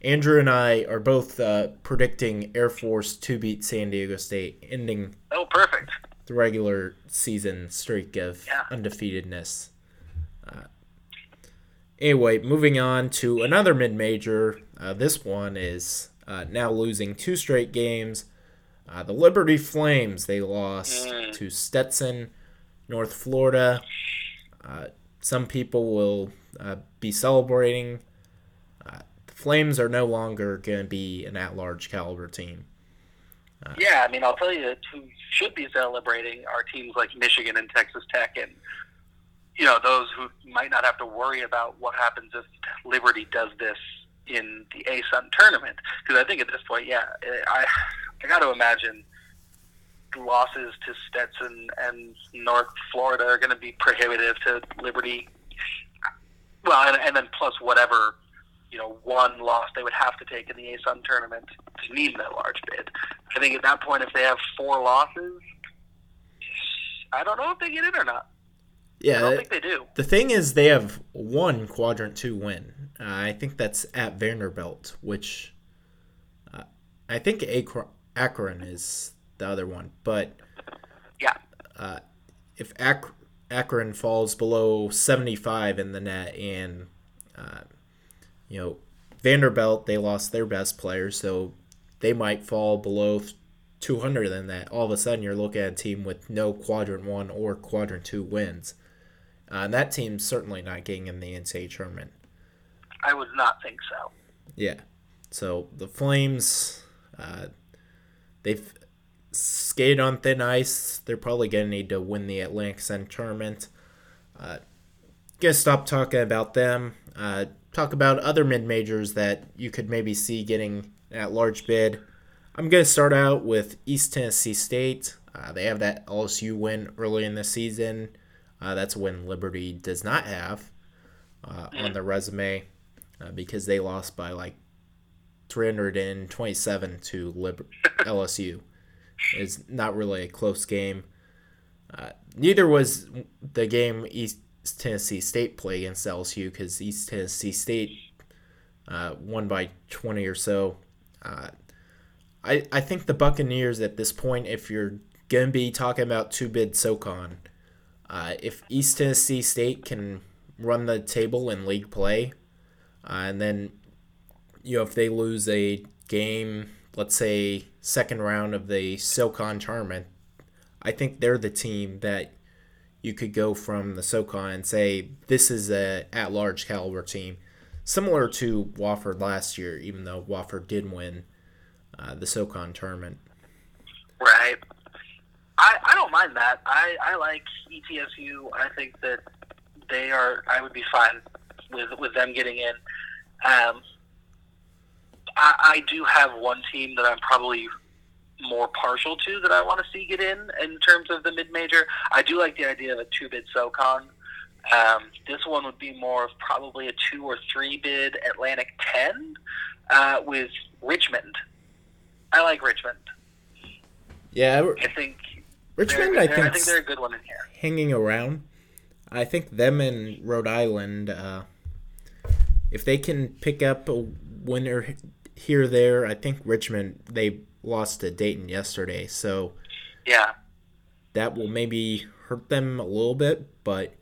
Andrew and I are both uh, predicting Air Force to beat San Diego State, ending oh perfect the regular season streak of yeah. undefeatedness. Uh, anyway, moving on to another mid-major. Uh, this one is uh, now losing two straight games. Uh, the Liberty Flames, they lost mm. to Stetson, North Florida. Uh, some people will uh, be celebrating. Uh, the Flames are no longer going to be an at-large caliber team. Uh, yeah, I mean, I'll tell you that who should be celebrating are teams like Michigan and Texas Tech and, you know, those who might not have to worry about what happens if Liberty does this in the A S U N tournament. Because I think at this point, yeah, I... I got to imagine losses to Stetson and North Florida are going to be prohibitive to Liberty. well, and, and then plus whatever, you know, one loss they would have to take in the A S U N tournament to need that large bid. I think at that point, if they have four losses, I don't know if they get in or not. Yeah, I don't think they do. The thing is, they have one Quadrant two win. Uh, I think that's at Vanderbilt, which uh, I think Akron is the other one. But yeah, uh, if Ak- Akron falls below seventy-five in the net, and uh, you know, Vanderbilt, they lost their best player, so they might fall below two hundred in that. All of a sudden, you're looking at a team with no Quadrant one or Quadrant two wins. Uh, and that team's certainly not getting in the N C double A tournament. I would not think so. Yeah. So the Flames, uh, they've skated on thin ice. They're probably going to need to win the Atlantic Sun tournament. Uh, going to stop talking about them. Uh, talk about other mid-majors that you could maybe see getting at large bid. I'm going to start out with East Tennessee State. Uh, they have that L S U win early in the season. Uh, that's when Liberty does not have uh, on their resume uh, because they lost by like three hundred twenty-seven to Liber- L S U. It's not really a close game. Uh, neither was the game East Tennessee State played against L S U because East Tennessee State uh, won by twenty or so. Uh, I, I think the Buccaneers at this point, if you're going to be talking about two-bid SoCon, Uh, if East Tennessee State can run the table in league play, uh, and then, you know, if they lose a game, let's say second round of the SoCon tournament, I think they're the team that you could go from the SoCon and say, this is a at-large caliber team, similar to Wofford last year, even though Wofford did win uh, the SoCon tournament. Right. I, I don't mind that. I, I like E T S U. I think that they are. I would be fine with with them getting in. Um, I, I do have one team that I'm probably more partial to that I want to see get in in terms of the mid major. I do like the idea of a two bid SoCon. Um, this one would be more of probably a two or three bid Atlantic ten uh, with Richmond. I like Richmond. Yeah, I think. Richmond, I think, I think they're a good one in here. Hanging around, I think them and Rhode Island, uh, if they can pick up a winner here or there, I think Richmond, they lost to Dayton yesterday, so yeah, that will maybe hurt them a little bit, but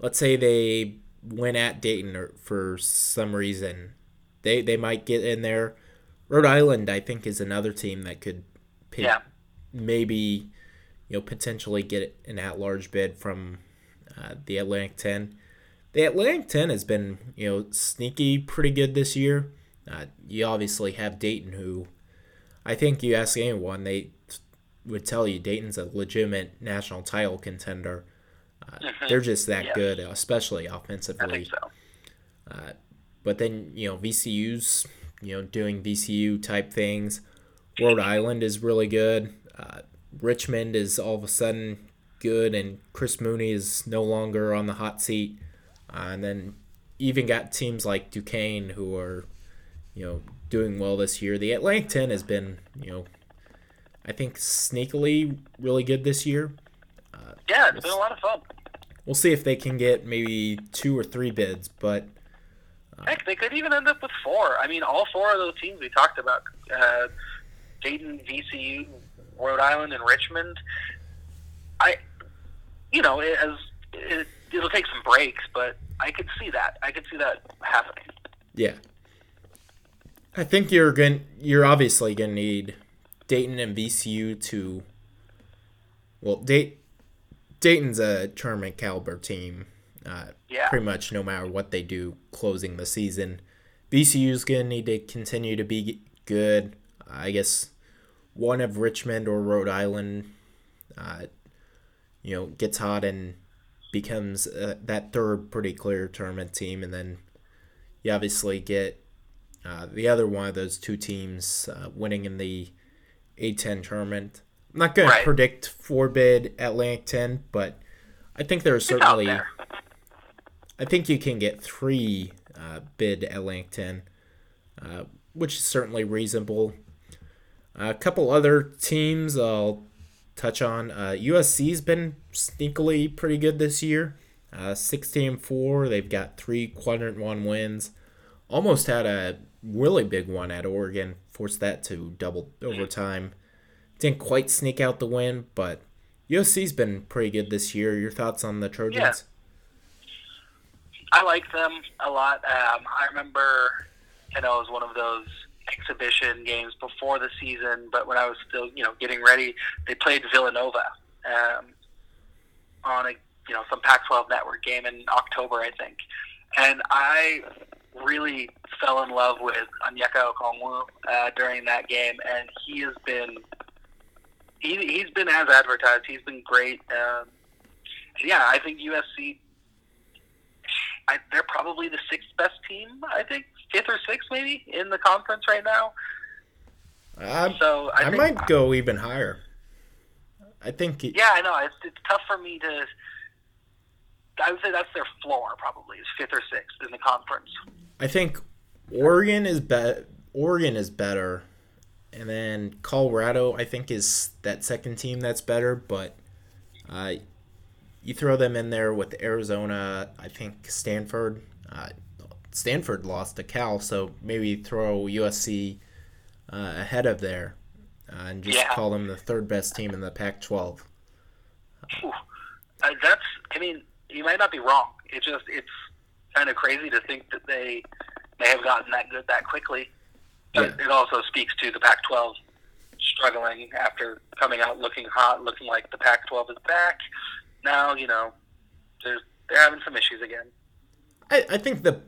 let's say they win at Dayton or for some reason. They, they might get in there. Rhode Island, I think, is another team that could pick yeah. maybe... you know, potentially get an at-large bid from uh, the Atlantic ten. The Atlantic ten has been, you know, sneaky pretty good this year. Uh, you obviously have Dayton, who I think you ask anyone, they would tell you Dayton's a legitimate national title contender. Uh, mm-hmm. They're just that yeah. good, especially offensively. I think so. Uh, but then, you know, V C U's, you know, doing V C U-type things. Rhode Island is really good. Uh, Richmond is all of a sudden good, and Chris Mooney is no longer on the hot seat. Uh, and then even got teams like Duquesne who are, you know, doing well this year. The Atlantic ten has been, you know, I think sneakily really good this year. Uh, yeah, it's we'll been a lot of fun. We'll see if they can get maybe two or three bids, but... Uh, heck, they could even end up with four. I mean, all four of those teams we talked about, uh, Dayton, V C U... Rhode Island and Richmond, I, you know, it, as it, it'll take some breaks, but I could see that. I could see that happening. Yeah, I think you're going. You're obviously going to need Dayton and V C U to. Well, Day, Dayton's a tournament caliber team. Uh, yeah. Pretty much, no matter what they do, closing the season, V C U's going to need to continue to be good. I guess. One of Richmond or Rhode Island, uh, you know, gets hot and becomes uh, that third pretty clear tournament team. And then you obviously get uh, the other one of those two teams uh, winning in the A ten tournament. I'm not going right. to predict four-bid Atlantic ten, but I think there are certainly... I think you can get three uh, bid at Lankton, uh, which is certainly reasonable. A couple other teams I'll touch on. Uh, U S C's been sneakily pretty good this year. Uh, sixteen and four. They've got three quadrant one wins. Almost had a really big one at Oregon. Forced that to double overtime. Didn't quite sneak out the win, but U S C's been pretty good this year. Your thoughts on the Trojans? Yeah. I like them a lot. Um, I remember, you know, it was one of those exhibition games before the season, but when I was still, you know, getting ready, they played Villanova um, on a, you know, some Pac twelve network game in October, I think. And I really fell in love with Onyeka Okongwu uh, during that game, and he has been, he, he's been as advertised. He's been great. Um, yeah, I think U S C, I, they're probably the sixth best team, I think, fifth or sixth maybe, in the conference right now. Uh, so I, I think, might go even higher. I think. It, yeah, I know. It's, it's tough for me to. I would say that's their floor, probably, is fifth or sixth in the conference. I think Oregon is be- Oregon is better, and then Colorado, I think, is that second team that's better. But uh, you throw them in there with Arizona, I think Stanford. Uh, Stanford lost to Cal, so maybe throw U S C uh, ahead of there uh, and just yeah. call them the third best team in the Pac twelve. Uh, that's, I mean, you might not be wrong. It just, it's kind of crazy to think that they may have gotten that good that quickly. But yeah. It also speaks to the Pac twelve struggling after coming out looking hot, looking like the Pac twelve is back. Now, you know, they're, they're having some issues again. I, I think the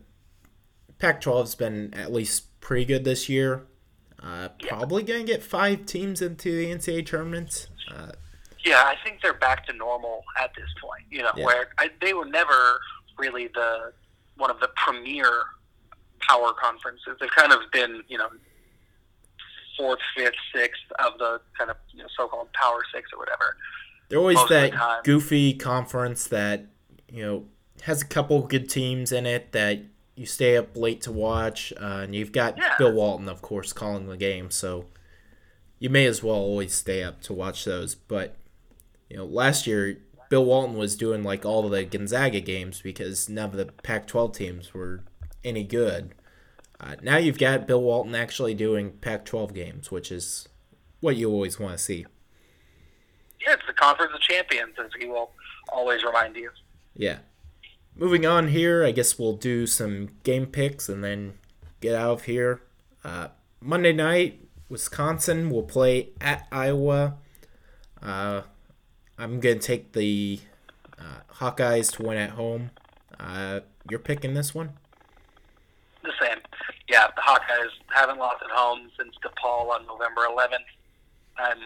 Pac twelve's been at least pretty good this year. Uh, yeah. Probably going to get five teams into the N C double A tournament. Uh, yeah, I think they're back to normal at this point. You know, yeah. where I, they were never really the one of the premier power conferences. They've kind of been, you know, fourth, fifth, sixth of the kind of, you know, so-called power six or whatever. They're always most that the goofy conference that, you know, has a couple good teams in it that you stay up late to watch, uh, and you've got yeah. Bill Walton, of course, calling the game, so you may as well always stay up to watch those. But, you know, last year, Bill Walton was doing, like, all the Gonzaga games because none of the Pac twelve teams were any good. Uh, now you've got Bill Walton actually doing Pac twelve games, which is what you always want to see. Yeah, it's the Conference of Champions, as he will always remind you. Yeah. Moving on here, I guess we'll do some game picks and then get out of here. Uh, Monday night, Wisconsin will play at Iowa. Uh, I'm going to take the uh, Hawkeyes to win at home. Uh, you're picking this one? The same. Yeah, the Hawkeyes haven't lost at home since DePaul on November eleventh. I'm,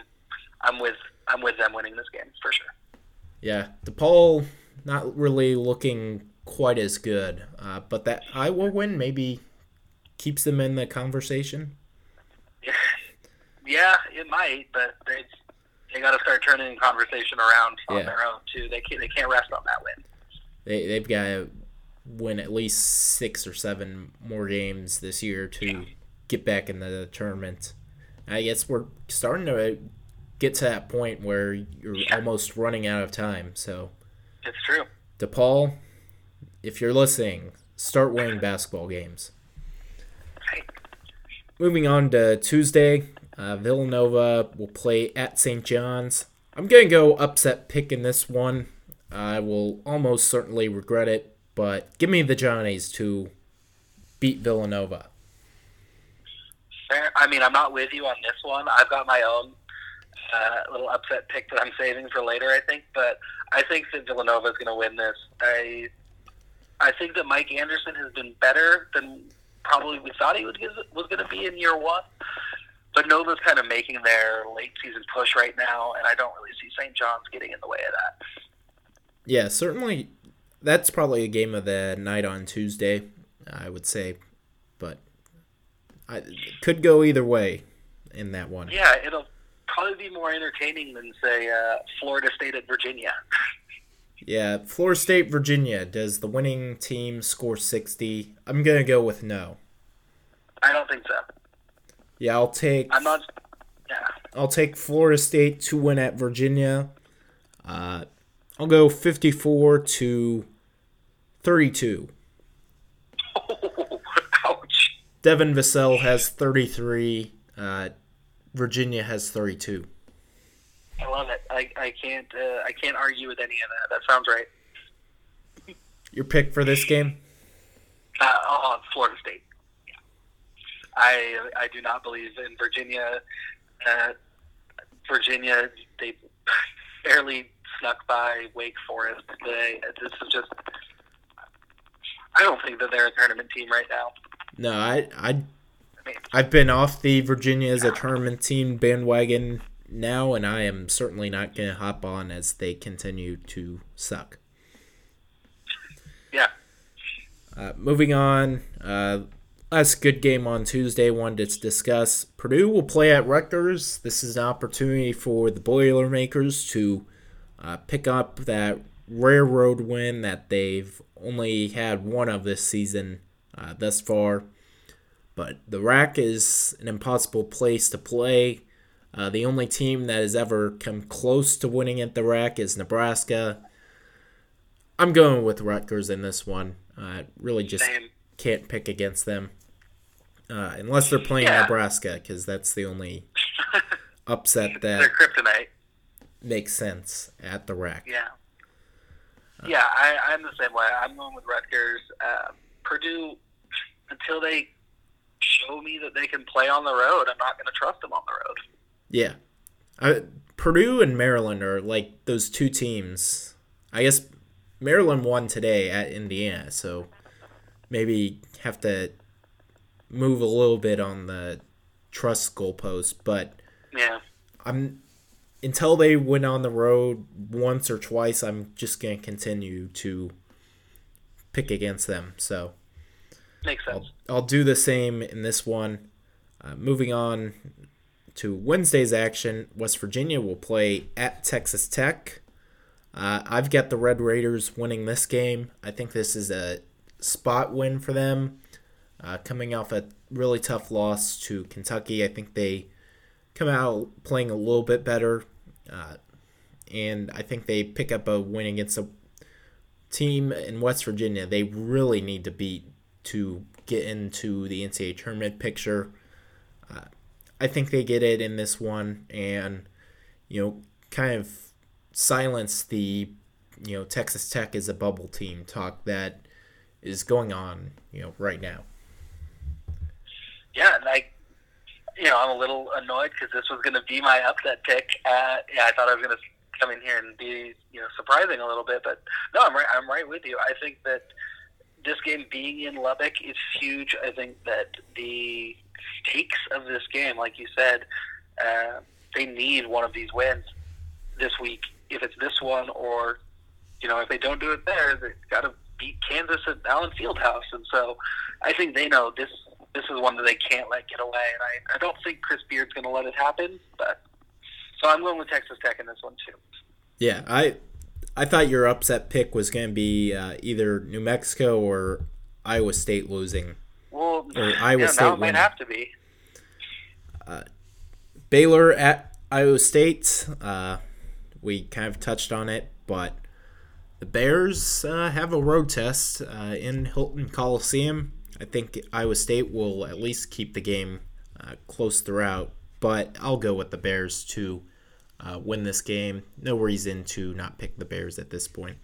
I'm with I'm with them winning this game for sure. Yeah, DePaul, not really looking quite as good, uh, but that Iowa win maybe keeps them in the conversation. Yeah, yeah it might, but they they got to start turning the conversation around on yeah. their own too. They can't, they can't rest on that win. They they've got to win at least six or seven more games this year to yeah. get back in the tournament. I guess we're starting to get to that point where you're yeah. almost running out of time, so. It's true. DePaul, if you're listening, start winning basketball games. Right. Moving on to Tuesday, uh, Villanova will play at Saint John's. I'm going to go upset pick in this one. I will almost certainly regret it, but give me the Johnnies to beat Villanova. Fair. I mean, I'm not with you on this one. I've got my own uh, little upset pick that I'm saving for later, I think, but I think that Villanova is going to win this. I I think that Mike Anderson has been better than probably we thought he was, was going to be in year one. But Nova's kind of making their late-season push right now, and I don't really see Saint John's getting in the way of that. Yeah, certainly that's probably a game of the night on Tuesday, I would say. But I, it could go either way in that one. Yeah, it'll probably be more entertaining than, say, uh, Florida State at Virginia. Yeah, Florida State, Virginia. Does the winning team score sixty? I'm going to go with no. I don't think so. Yeah, I'll take I'm not yeah. I'll take Florida State to win at Virginia. Uh, I'll go fifty-four to thirty-two. Oh, ouch. Devin Vassell has thirty-three. Uh, Virginia has thirty-two. I love it. I, I can't uh, I can't argue with any of that. That sounds right. Your pick for this game? Uh, oh, Florida State. Yeah. I I do not believe in Virginia. Uh, Virginia, they barely snuck by Wake Forest. They, this is just. I don't think that they're a tournament team right now. No, I I, I mean, I've been off the Virginia as a tournament team bandwagon now, and I am certainly not going to hop on as they continue to suck. Yeah. Uh, moving on, uh, last good game on Tuesday, wanted to discuss. Purdue will play at Rutgers. This is an opportunity for the Boilermakers to uh, pick up that railroad win that they've only had one of this season uh, thus far. But the rack is an impossible place to play. Uh, the only team that has ever come close to winning at the rack is Nebraska. I'm going with Rutgers in this one. I uh, really just Same. can't pick against them. Uh, unless they're playing yeah. Nebraska, because that's the only upset that they're kryptonite. Makes sense at the rack. Yeah, uh, yeah, I, I'm the same way. I'm going with Rutgers. Uh, Purdue, until they show me that they can play on the road, I'm not going to trust them on the road. Yeah. Uh, Purdue and Maryland are like those two teams. I guess Maryland won today at Indiana, so maybe have to move a little bit on the trust goalpost. But yeah, I'm until they went on the road once or twice, I'm just going to continue to pick against them. So makes sense. I'll, I'll do the same in this one. Uh, moving on to Wednesday's action, West Virginia will play at Texas Tech. Uh, I've got the Red Raiders winning this game. I think this is a spot win for them. Uh, coming off a really tough loss to Kentucky, I think they come out playing a little bit better. Uh, and I think they pick up a win against a team in West Virginia they really need to beat to get into the N C double A tournament picture. Uh, I think they get it in this one and, you know, kind of silence the, you know, Texas Tech is a bubble team talk that is going on, you know, right now. Yeah, like, you know, I'm a little annoyed because this was going to be my upset pick. Uh, yeah, I thought I was going to come in here and be, you know, surprising a little bit, but no, I'm right, I'm right with you. I think that this game being in Lubbock is huge. I think that the stakes of this game, like you said, uh, they need one of these wins this week. If it's this one, or you know, if they don't do it there, they've got to beat Kansas at Allen Fieldhouse. And so, I think they know this. This is one that they can't let get away. And I, I don't think Chris Beard's going to let it happen. But so I'm going with Texas Tech in this one too. Yeah, I I thought your upset pick was going to be uh, either New Mexico or Iowa State losing. Well, Iowa yeah, State now it winning. Might have to be. Uh, Baylor at Iowa State. Uh, we kind of touched on it, but the Bears uh, have a road test uh, in Hilton Coliseum. I think Iowa State will at least keep the game uh, close throughout, but I'll go with the Bears to uh, win this game. No reason to not pick the Bears at this point.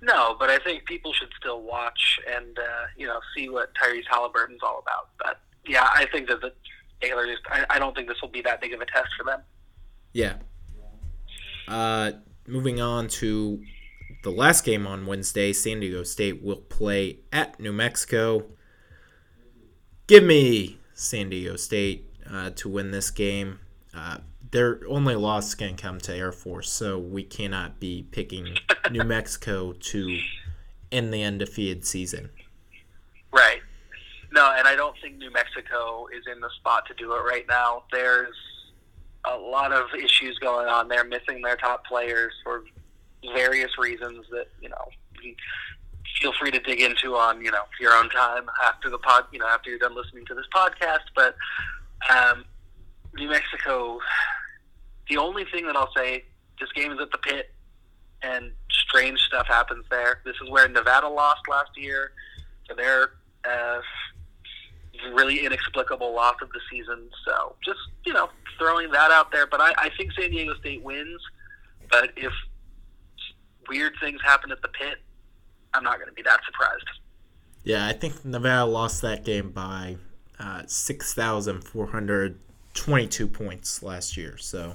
No, but I think people should still watch and, uh, you know, see what Tyrese Halliburton's all about. But, yeah, I think that the Baylor just I, – I don't think this will be that big of a test for them. Yeah. Uh, moving on to the last game on Wednesday, San Diego State will play at New Mexico. Give me San Diego State uh, to win this game. Uh, their only loss can come to Air Force, so we cannot be picking New Mexico to end the undefeated season. Right. No, and I don't think New Mexico is in the spot to do it right now. There's a lot of issues going on. They're missing their top players for various reasons that, you know, feel free to dig into on, you know, your own time after the pod, you know, after you're done listening to this podcast. But um, New Mexico, the only thing that I'll say, this game is at the Pit, and strange stuff happens there. This is where Nevada lost last year, so they're uh, really inexplicable loss of the season. So just, you know, throwing that out there. But I, I think San Diego State wins. But if weird things happen at the Pit, I'm not going to be that surprised. Yeah, I think Nevada lost that game by uh, six thousand four hundred twenty-two points last year. So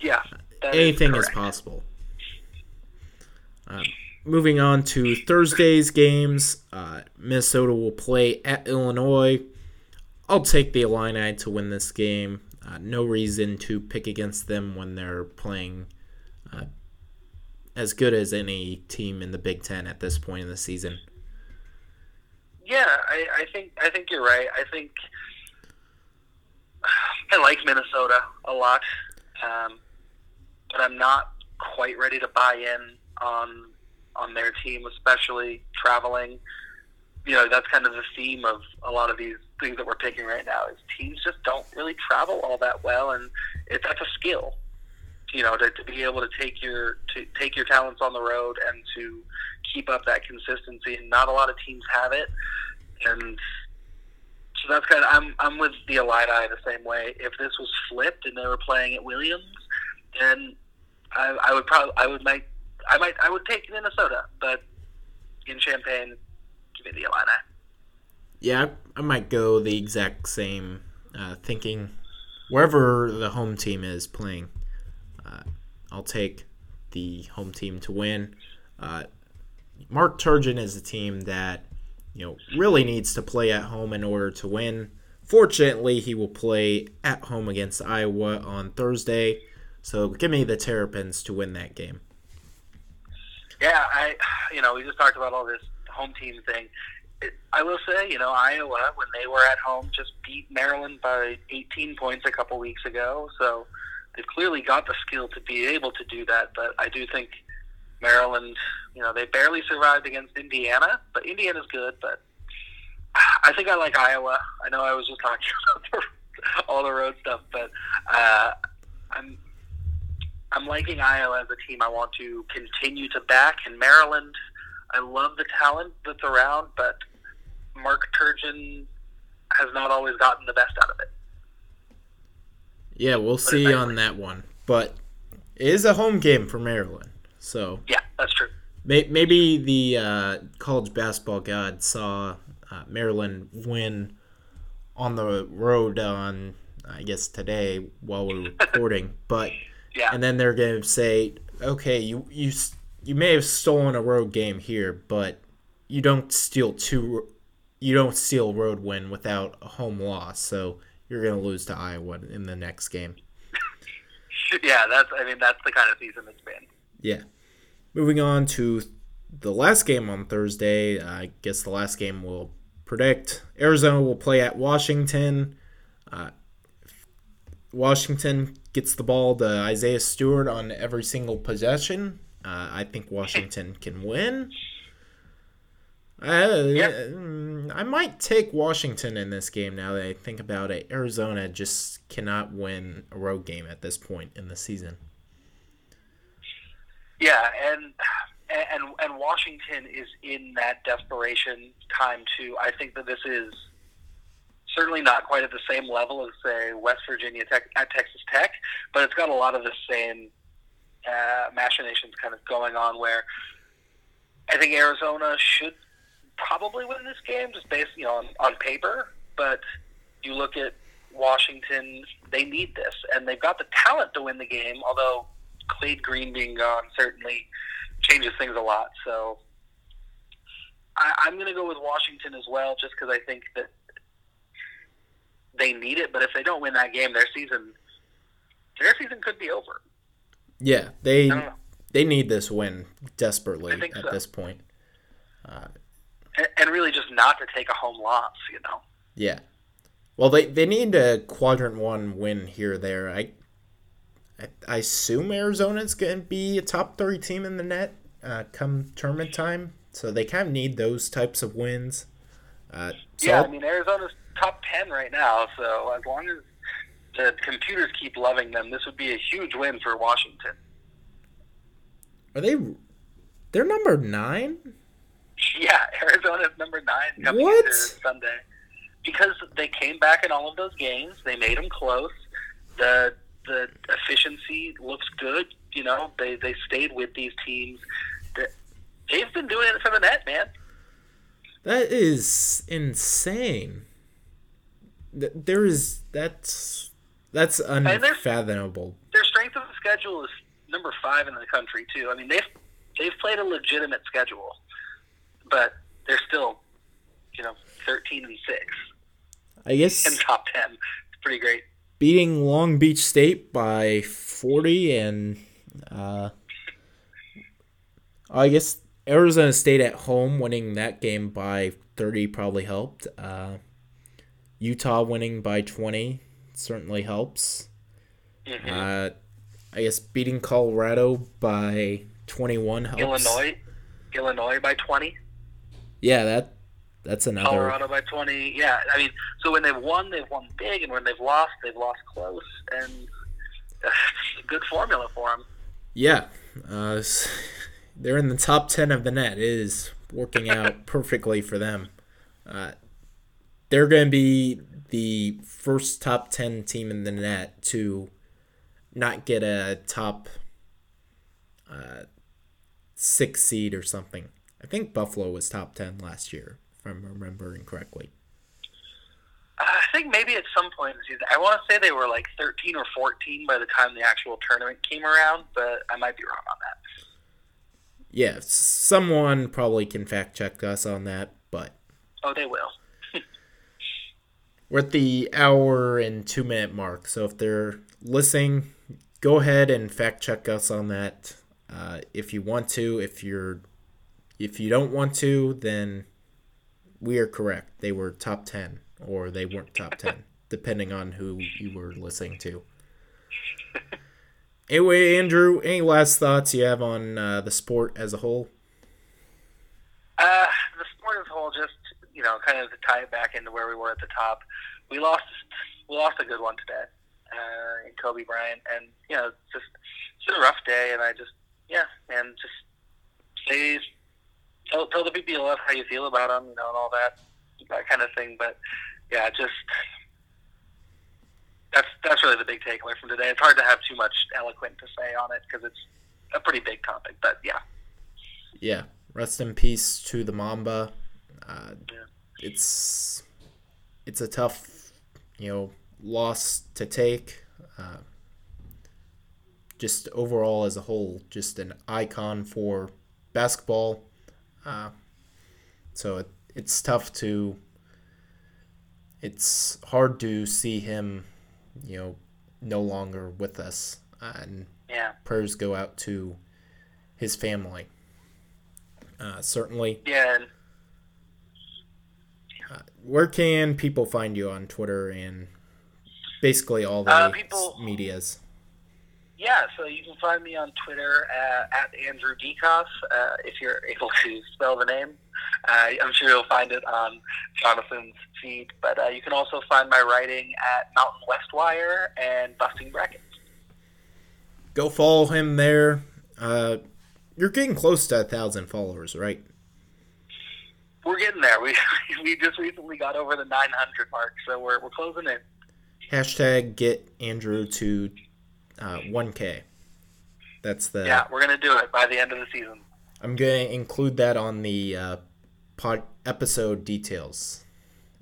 yeah, anything is, is possible. Uh, moving on to Thursday's games, uh, Minnesota will play at Illinois. I'll take the Illini to win this game. Uh, no reason to pick against them when they're playing uh, as good as any team in the Big Ten at this point in the season. Yeah, I, I think I think you're right. I think I like Minnesota a lot, um, but I'm not quite ready to buy in on on their team, especially traveling. You know, that's kind of the theme of a lot of these things that we're picking right now, is teams just don't really travel all that well, and it, that's a skill, you know, to, to be able to take your to take your talents on the road and to keep up that consistency, and not a lot of teams have it. And so that's kind of, I'm, I'm with the Illini the same way. If this was flipped and they were playing at Williams, then I, I would probably, I would make I might, I would take Minnesota, but in Champaign, give me the Illini. Yeah, I might go the exact same uh, thinking. Wherever the home team is playing, uh, I'll take the home team to win. Uh, Mark Turgeon is a team that, you know, really needs to play at home in order to win. Fortunately, he will play at home against Iowa on Thursday, so give me the Terrapins to win that game. Yeah, I, you know, we just talked about all this home team thing. It, I will say, you know, Iowa, when they were at home, just beat Maryland by eighteen points a couple weeks ago. So they've clearly got the skill to be able to do that. But I do think Maryland, you know, they barely survived against Indiana. But Indiana's good. But I think I like Iowa. I know I was just talking about the, all the road stuff, but uh, I'm. I'm liking Iowa as a team I want to continue to back. In Maryland, I love the talent that's around, but Mark Turgeon has not always gotten the best out of it. Yeah, we'll but see on that one. But it is a home game for Maryland. So yeah, that's true. May- maybe the uh, college basketball god saw uh, Maryland win on the road on, I guess, today while we were recording. But yeah. And then they're going to say, okay, you, you you may have stolen a road game here, but you don't steal two, you don't steal a road win without a home loss, so you're going to lose to Iowa in the next game. Yeah, that's I mean that's the kind of season it's been. Yeah. Moving on to the last game on Thursday, I guess the last game we'll predict. Arizona will play at Washington. Uh, Washington gets the ball to Isaiah Stewart on every single possession. Uh, I think Washington can win. Uh, yep. I might take Washington in this game now that I think about it. Arizona just cannot win a road game at this point in the season. Yeah, and and and Washington is in that desperation time too. I think that this is certainly not quite at the same level as, say, West Virginia Tech, at Texas Tech, but it's got a lot of the same uh, machinations kind of going on, where I think Arizona should probably win this game just based, you know, on, on paper. But you look at Washington, they need this, and they've got the talent to win the game, although Cade Green being gone certainly changes things a lot. So I, I'm going to go with Washington as well, just because I think that they need it, but if they don't win that game, their season their season could be over. Yeah, they they need this win desperately at so. this point. Uh, and, and really just not to take a home loss, you know? Yeah. Well, they, they need a quadrant one win here or there. I I, I assume Arizona's going to be a top three team in the net uh, come tournament time. So they kind of need those types of wins. Uh, so yeah, I mean, Arizona's top ten right now. So as long as the computers keep loving them, this would be a huge win for Washington. Are they – they're number nine? Yeah, Arizona's number nine coming what? into Sunday. Because they came back in all of those games. They made them close. The the efficiency looks good. You know, they, they stayed with these teams. They've been doing it for the net, man. That is insane. There is – that's that's unfathomable. Their, their strength of the schedule is number five in the country, too. I mean, they've, they've played a legitimate schedule, but they're still, you know, thirteen and six. I guess. And top ten. It's pretty great. Beating Long Beach State by forty and uh, I guess Arizona State at home winning that game by thirty probably helped. Uh, Utah winning by twenty certainly helps. Mm-hmm. Uh, I guess beating Colorado by twenty-one helps. Illinois, Illinois by twenty. Yeah, that that's another. Colorado by twenty. Yeah, I mean, so when they've won, they've won big, and when they've lost, they've lost close, and uh, good formula for them. Yeah, uh, they're in the top ten of the net. It is working out perfectly for them. Uh, they're going to be the first top ten team in the net to not get a top uh, six seed or something. I think Buffalo was top ten last year, if I'm remembering correctly. I think maybe at some point in the season. I want to say they were like thirteen or fourteen by the time the actual tournament came around, but I might be wrong on that. Yeah, someone probably can fact-check us on that, but... Oh, they will. We're at the hour and two-minute mark, so if they're listening, go ahead and fact-check us on that uh, if you want to. If you're... If you don't want to, then we are correct. They were top ten, or they weren't top ten, depending on who you were listening to. Anyway, Andrew, any last thoughts you have on uh, the sport as a whole? Uh, the sport as a whole, just you know, kind of to tie it back into where we were at the top. We lost, we lost a good one today uh, in Kobe Bryant, and you know, just it's a rough day. And I just, yeah, and just stay. Tell, tell the people you love how you feel about them, you know, and all that, that kind of thing. But, yeah, just that's that's really the big takeaway from today. It's hard to have too much eloquent to say on it because it's a pretty big topic, but, yeah. Yeah, rest in peace to the Mamba. Uh, yeah. It's it's a tough, you know, loss to take. Uh, just overall as a whole, just an icon for basketball. Uh, so it, it's tough to, it's hard to see him, you know, no longer with us. Uh, and yeah. Prayers go out to his family. Uh, certainly. Yeah. Uh, where can people find you on Twitter and basically all the uh, people, medias? Yeah, so you can find me on Twitter uh, at Andrew Dieckhoff, uh, if you're able to spell the name. Uh, I'm sure you'll find it on Jonathan's feed. But uh, you can also find my writing at Mountain West Wire and Busting Brackets. Go follow him there. Uh, you're getting close to one thousand followers, right? We're getting there. We we just recently got over the nine hundred mark, so we're we're closing in. Hashtag get Andrew to... Uh, one K. That's the yeah. We're gonna do it by the end of the season. I'm gonna include that on the uh, pod episode details.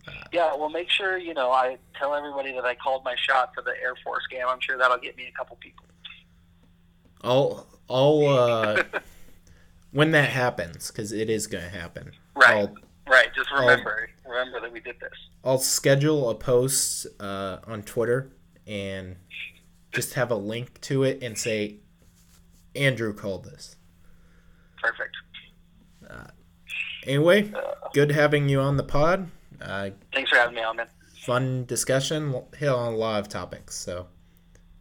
Uh, yeah, well, make sure you know I tell everybody that I called my shot for the Air Force game. I'm sure that'll get me a couple people. I'll I'll uh, when that happens, because it is gonna happen. Right, I'll, right. Just remember, I'll, remember that we did this. I'll schedule a post uh, on Twitter and. Just have a link to it and say, Andrew called this. Perfect. Uh, anyway, uh, good having you on the pod. Uh, thanks for having me on, man. Fun discussion. Hit on a lot of topics, so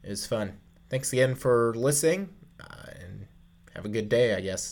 it was fun. thanks again for listening, uh, and have a good day, I guess.